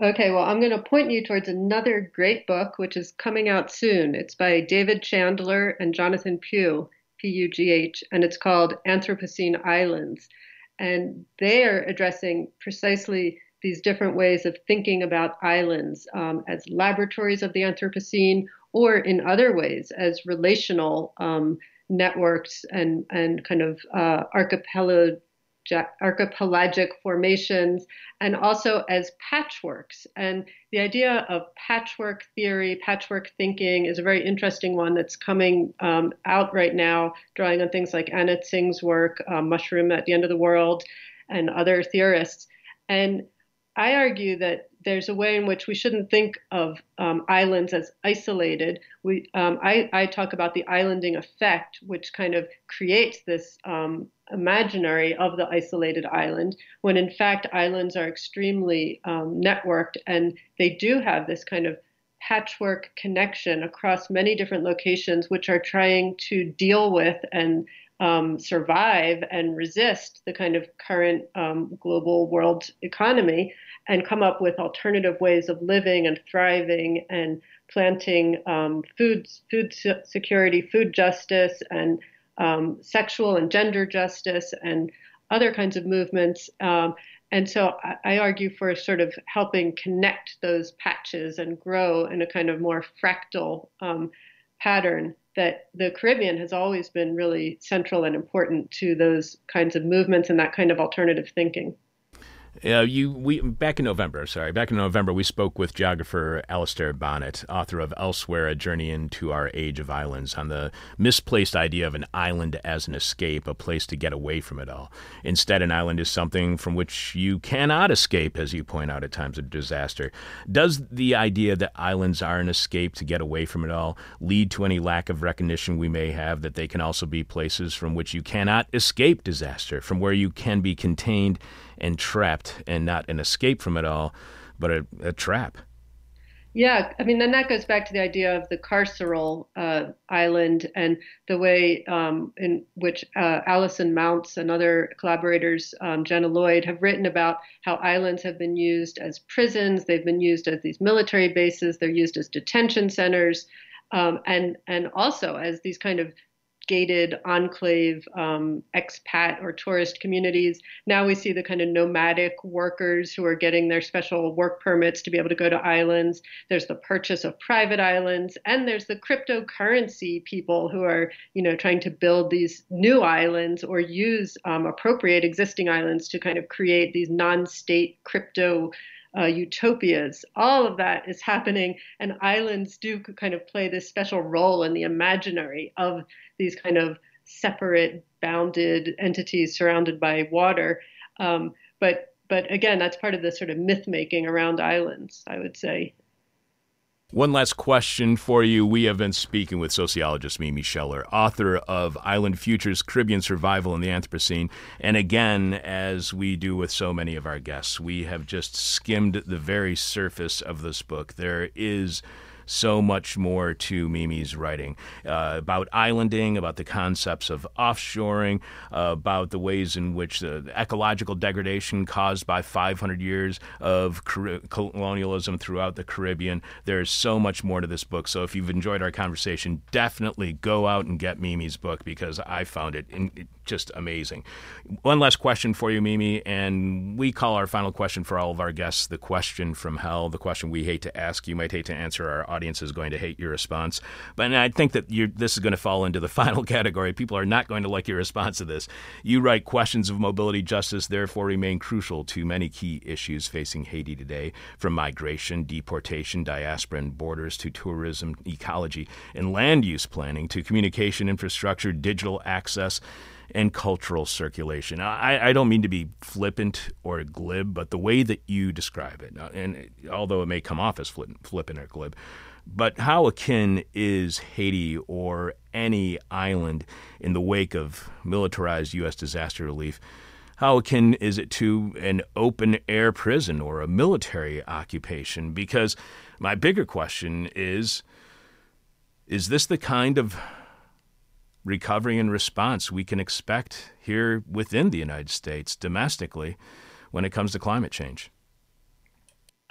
Okay, well, I'm going to point you towards another great book, which is coming out soon. It's by David Chandler and Jonathan Pugh, P U G H, and it's called Anthropocene Islands. And they are addressing precisely these different ways of thinking about islands um, as laboratories of the Anthropocene, or in other ways as relational um, networks and, and kind of uh, archipelago. archipelagic formations, and also as patchworks. And the idea of patchwork theory, patchwork thinking is a very interesting one that's coming um, out right now, drawing on things like Anna Tsing's work, uh, Mushroom at the End of the World, and other theorists. And I argue that there's a way in which we shouldn't think of um, islands as isolated. We, um, I, I talk about the islanding effect, which kind of creates this um, imaginary of the isolated island, when in fact islands are extremely um, networked, and they do have this kind of patchwork connection across many different locations, which are trying to deal with and Um, survive and resist the kind of current um, global world economy, and come up with alternative ways of living and thriving and planting um, food, food security, food justice, and um, sexual and gender justice, and other kinds of movements. Um, and so I, I argue for sort of helping connect those patches and grow in a kind of more fractal um, pattern, that the Caribbean has always been really central and important to those kinds of movements and that kind of alternative thinking. Uh, you, we, back in November, sorry, back in November, we spoke with geographer Alastair Bonnet, author of Elsewhere, A Journey into Our Age of Islands, on the misplaced idea of an island as an escape, a place to get away from it all. Instead, an island is something from which you cannot escape, as you point out, at times of disaster. Does the idea that islands are an escape to get away from it all lead to any lack of recognition we may have that they can also be places from which you cannot escape disaster, from where you can be contained and trapped, and not an escape from it all, but a, a trap? Yeah, I mean, then that goes back to the idea of the carceral uh, island and the way um, in which uh, Allison Mounts and other collaborators, um, Jenna Lloyd, have written about how islands have been used as prisons. They've been used as these military bases. They're used as detention centers, um, and and also as these kind of gated enclave um, expat or tourist communities. Now we see the kind of nomadic workers who are getting their special work permits to be able to go to islands. There's the purchase of private islands, and there's the cryptocurrency people who are, you know, trying to build these new islands or use um, appropriate existing islands to kind of create these non-state crypto Uh, utopias. All of that is happening, and islands do kind of play this special role in the imaginary of these kind of separate, bounded entities surrounded by water. Um, but but again, that's part of the sort of myth-making around islands, I would say. One last question for you. We have been speaking with sociologist Mimi Sheller, author of Island Futures, Caribbean Survival in the Anthropocene. And again, as we do with so many of our guests, we have just skimmed the very surface of this book. There is so much more to Mimi's writing uh, about islanding, about the concepts of offshoring, uh, about the ways in which the ecological degradation caused by five hundred years of Car- colonialism throughout the Caribbean. There is so much more to this book. So if you've enjoyed our conversation, definitely go out and get Mimi's book, because I found it, in, it just amazing. One last question for you, Mimi, and we call our final question for all of our guests the question from hell, the question we hate to ask. You might hate to answer. Our audience is going to hate your response. But I think that you're, this is going to fall into the final category. People are not going to like your response to this. You write, questions of mobility justice therefore remain crucial to many key issues facing Haiti today, from migration, deportation, diaspora and borders, to tourism, ecology, and land use planning, to communication infrastructure, digital access, and cultural circulation. I, I don't mean to be flippant or glib, but the way that you describe it, and although it may come off as flippant or glib, but how akin is Haiti or any island in the wake of militarized U S disaster relief? How akin is it to an open-air prison or a military occupation? Because my bigger question is, is this the kind of recovery and response we can expect here within the United States domestically when it comes to climate change?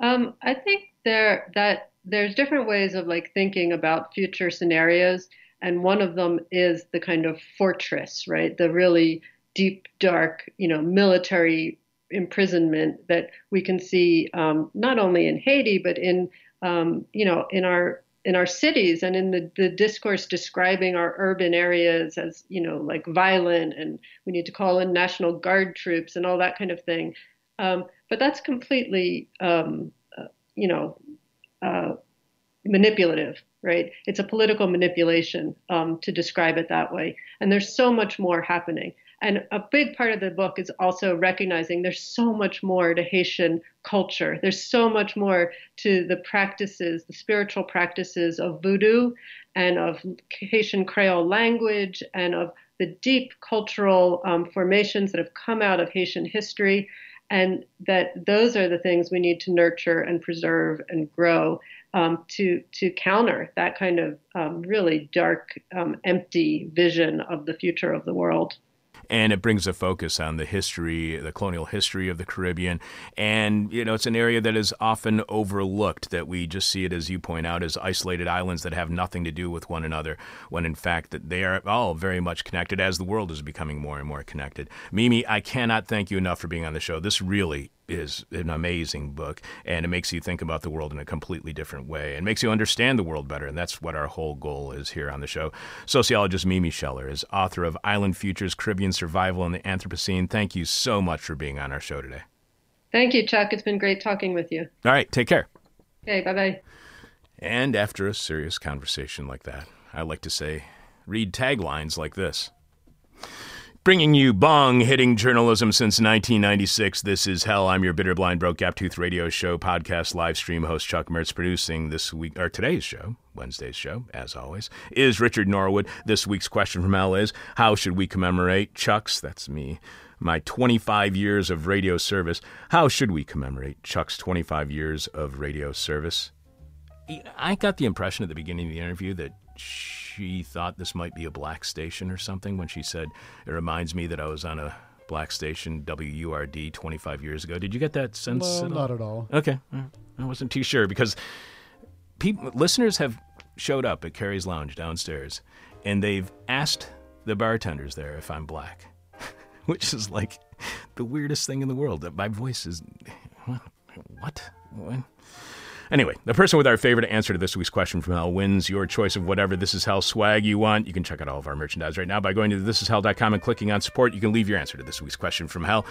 Um, I think there that there's different ways of like thinking about future scenarios, and one of them is the kind of fortress, right? The really deep, dark, you know, military imprisonment that we can see um, not only in Haiti but in um, you know in our in our cities and in the, the discourse describing our urban areas as, you know, like violent and we need to call in National Guard troops and all that kind of thing. Um, but that's completely, um, uh, you know, uh, manipulative, right? It's a political manipulation um, to describe it that way. And there's so much more happening. And a big part of the book is also recognizing there's so much more to Haitian culture. There's so much more to the practices, the spiritual practices of voodoo and of Haitian Creole language and of the deep cultural um, formations that have come out of Haitian history. And that those are the things we need to nurture and preserve and grow um, to to counter that kind of um, really dark, um, empty vision of the future of the world. And it brings a focus on the history, the colonial history of the Caribbean. And, you know, it's an area that is often overlooked, that we just see it, as you point out, as isolated islands that have nothing to do with one another, when in fact that they are all very much connected, as the world is becoming more and more connected. Mimi, I cannot thank you enough for being on the show. This really is an amazing book, and it makes you think about the world in a completely different way. It makes you understand the world better, and that's what our whole goal is here on the show. Sociologist Mimi Sheller is author of Island Futures, Caribbean Survival in the Anthropocene. Thank you so much for being on our show today. Thank you, Chuck. It's been great talking with you. All right, take care. Okay, bye-bye. And after a serious conversation like that, I like to say, read taglines like this. Bringing you bong-hitting journalism since nineteen ninety-six, this is Hell. I'm your bitter, blind, broke, gap-toothed radio show, podcast, live stream host Chuck Mertz. Producing this week, or today's show, Wednesday's show, as always, is Richard Norwood. This week's question from Hell is, how should we commemorate Chuck's, that's me, my twenty-five years of radio service? How should we commemorate Chuck's twenty-five years of radio service? I got the impression at the beginning of the interview that she thought this might be a black station or something when she said, "It reminds me that I was on a black station, W U R D, twenty-five years ago. Did you get that sense? No, at not all? at all. Okay. I wasn't too sure because people, listeners have showed up at Carrie's Lounge downstairs and they've asked the bartenders there if I'm black, which is like the weirdest thing in the world. That my voice is... What? What? What? Anyway, the person with our favorite answer to this week's question from Hell wins your choice of whatever This Is Hell swag you want. You can check out all of our merchandise right now by going to this is hell dot com and clicking on support. You can leave your answer to this week's question from Hell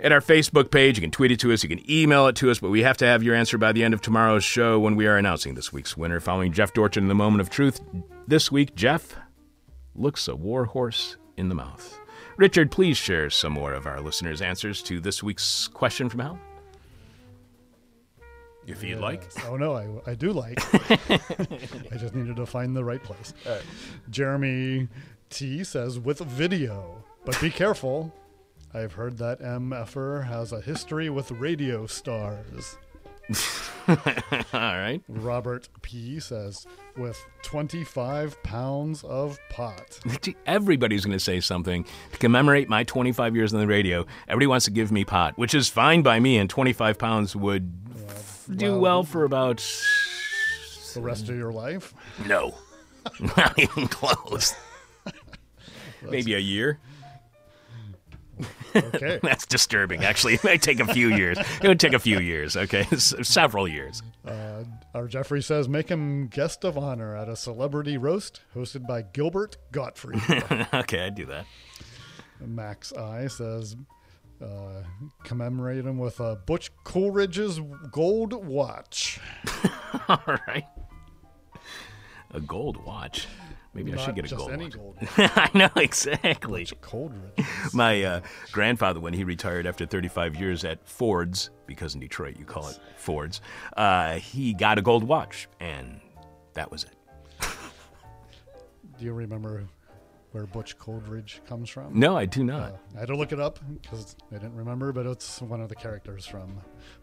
at our Facebook page. You can tweet it to us. You can email it to us. But we have to have your answer by the end of tomorrow's show when we are announcing this week's winner. Following Jeff Dorchin in the moment of truth, this week, Jeff looks a war horse in the mouth. Richard, please share some more of our listeners' answers to this week's question from Hell. If you'd yes. like. Oh, no, I, I do like. I just needed to find the right place. Right. Jeremy T. says, with video, but be careful. I've heard that M F R has a history with radio stars. All right. Robert P. says, with twenty-five pounds of pot. Everybody's going to say something. To commemorate my twenty-five years on the radio, everybody wants to give me pot, which is fine by me, and twenty-five pounds would... Yeah. Do well, well for about the rest of your life? No, not even close. Maybe a year. Okay, that's disturbing. Actually, it might take a few years. It would take a few years. Okay, several years. Uh, our Jeffrey says, make him guest of honor at a celebrity roast hosted by Gilbert Gottfried. Okay, I'd do that. Max I says. Uh, commemorate him with uh, Butch Coolidge's gold watch. All right. A gold watch. Maybe Not I should get a gold watch. Gold watch. I know, exactly. Butch Coolidge. My uh, grandfather, when he retired after thirty-five years at Ford's, because in Detroit you call it Ford's, uh, he got a gold watch, and that was it. Do you remember where Butch Coolidge comes from? No, I do not. Uh, I had to look it up because I didn't remember, but it's one of the characters from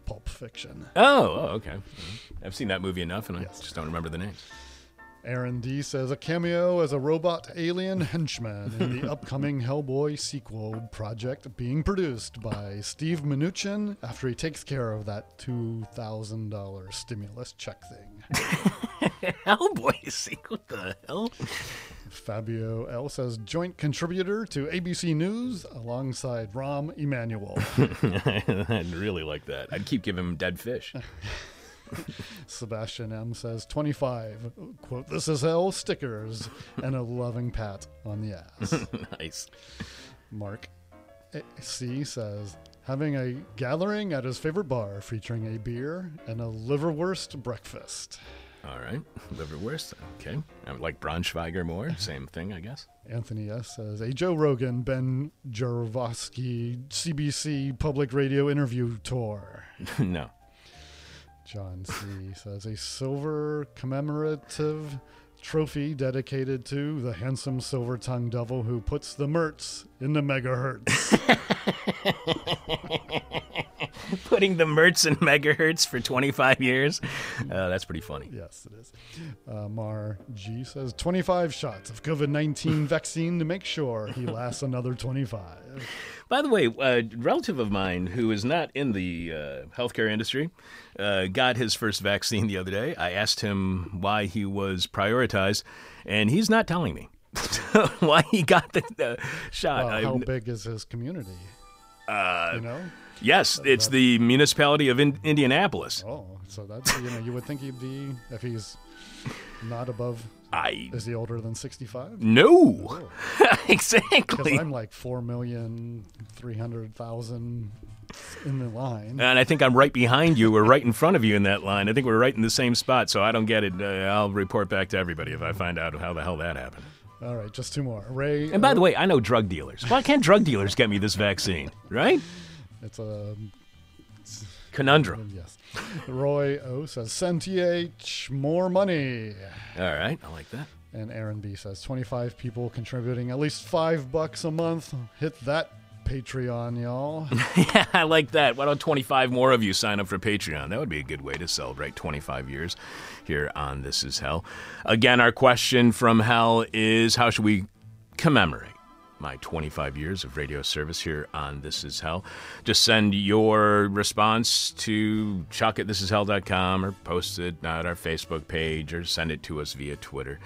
Pulp Fiction. Oh, oh okay. I've seen that movie enough, and yes. I just don't remember the name. Aaron D. says, a cameo as a robot alien henchman in the upcoming Hellboy sequel project being produced by Steve Mnuchin after he takes care of that two thousand dollars stimulus check thing. Hellboy sequel? What the hell? Fabio L. says, joint contributor to A B C News alongside Rahm Emanuel. I'd really like that. I'd keep giving him dead fish. Sebastian M. says, twenty-five, quote, This Is Hell stickers and a loving pat on the ass. Nice. Mark C. says, having a gathering at his favorite bar featuring a beer and a liverwurst breakfast. All right. Liverwurst. Okay. I would like Braunschweiger more. Same thing, I guess. Anthony S. says, a Joe Rogan, Ben Jarofsky, C B C Public Radio interview tour. No. John C. says, a silver commemorative trophy dedicated to the handsome silver-tongued devil who puts the Mertz in the megahertz. Putting the Mertz in megahertz for twenty-five years? Uh, that's pretty funny. Yes, it is. Uh, Mar G. says, twenty-five shots of covid nineteen vaccine to make sure he lasts another twenty-five. By the way, a relative of mine who is not in the uh, healthcare industry uh, got his first vaccine the other day. I asked him why he was prioritized, and he's not telling me why he got the uh, shot. Well, how I, big is his community? Uh, you know? Yes, it's the municipality of in- Indianapolis. Oh, so that's, you know, you would think he'd be, if he's not above, I, is he older than sixty-five? No, oh. Exactly. Because I'm like four million three hundred thousand in the line. And I think I'm right behind you. We're right in front of you in that line. I think we're right in the same spot, so I don't get it. Uh, I'll report back to everybody if I find out how the hell that happened. All right, just two more. Ray. And by uh, the way, I know drug dealers. Why can't drug dealers get me this vaccine, right? It's a it's, conundrum. Yes. Roy O says, send T H more money. All right. I like that. And Aaron B says, twenty-five people contributing at least five bucks a month. Hit that Patreon, y'all. Yeah, I like that. Why don't twenty-five more of you sign up for Patreon? That would be a good way to celebrate twenty-five years here on This Is Hell. Again, our question from hell is, how should we commemorate my twenty-five years of radio service here on This Is Hell? Just send your response to Chuck at this is hell dot com, or post it at our Facebook page, or send it to us via Twitter.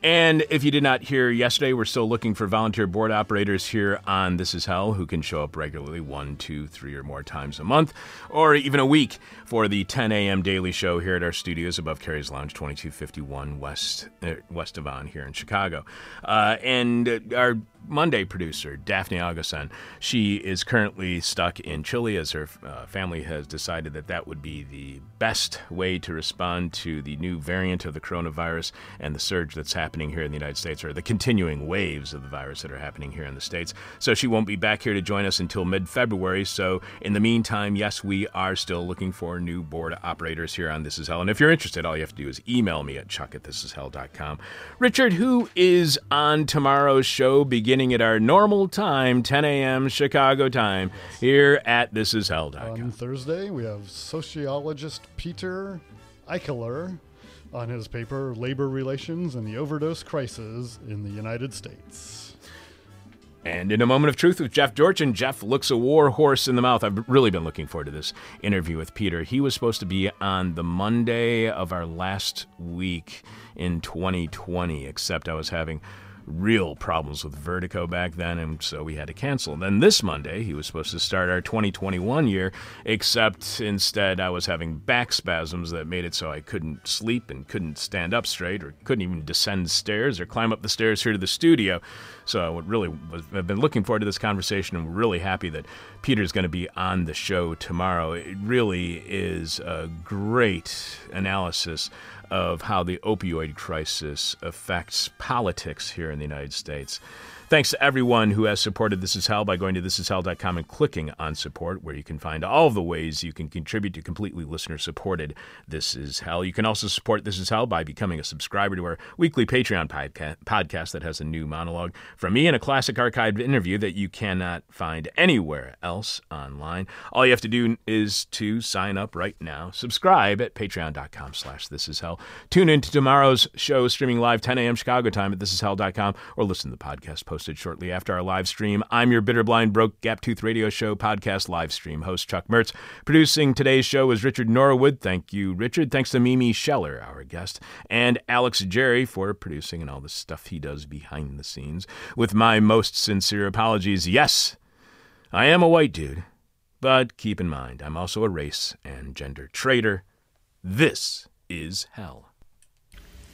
And if you did not hear yesterday, we're still looking for volunteer board operators here on This Is Hell who can show up regularly one, two, three, or more times a month, or even a week, for the ten a.m. Daily Show here at our studios above Carrie's Lounge, twenty-two fifty-one West uh, West Avon here in Chicago. Uh, and our Monday producer, Daphne Augustin, she is currently stuck in Chile as her uh, family has decided that that would be the best way to respond to the new variant of the coronavirus and the surge that's happening. happening here in the United States, or the continuing waves of the virus that are happening here in the States. So she won't be back here to join us until mid-February. So in the meantime, yes, we are still looking for new board operators here on This Is Hell. And if you're interested, all you have to do is email me at chuck at this is hell dot com. Richard, who is on tomorrow's show beginning at our normal time, ten a.m. Chicago time, here at this is hell dot com. On Thursday, we have sociologist Peter Eichler on his paper, Labor Relations and the Overdose Crisis in the United States. And in A Moment of Truth with Jeff Dorchin, Jeff looks a war horse in the mouth. I've really been looking forward to this interview with Peter. He was supposed to be on the Monday of our last week in twenty twenty, except I was having real problems with vertigo back then, and so we had to cancel. Then this Monday, he was supposed to start our twenty twenty-one year, except instead I was having back spasms that made it so I couldn't sleep and couldn't stand up straight, or couldn't even descend stairs or climb up the stairs here to the studio. So I would really have been looking forward to this conversation, and we're really happy that Peter's going to be on the show tomorrow. It really is a great analysis of how the opioid crisis affects politics here in the United States. Thanks to everyone who has supported This Is Hell by going to this is hell dot com and clicking on support, where you can find all of the ways you can contribute to completely listener-supported This Is Hell. You can also support This Is Hell by becoming a subscriber to our weekly Patreon podca- podcast that has a new monologue from me and a classic archived interview that you cannot find anywhere else online. All you have to do is to sign up right now. Subscribe at patreon.com slash thisishell. Tune in to tomorrow's show, streaming live ten a.m. Chicago time at this is hell dot com, or listen to the podcast post shortly after our live stream. I'm your bitter, blind, broke, gap-toothed radio show podcast live stream host, Chuck Mertz. Producing today's show is Richard Norwood. Thank you, Richard. Thanks to Mimi Sheller, our guest, and Alex Jerry for producing and all the stuff he does behind the scenes. With my most sincere apologies, yes, I am a white dude, but keep in mind, I'm also a race and gender traitor. This is hell.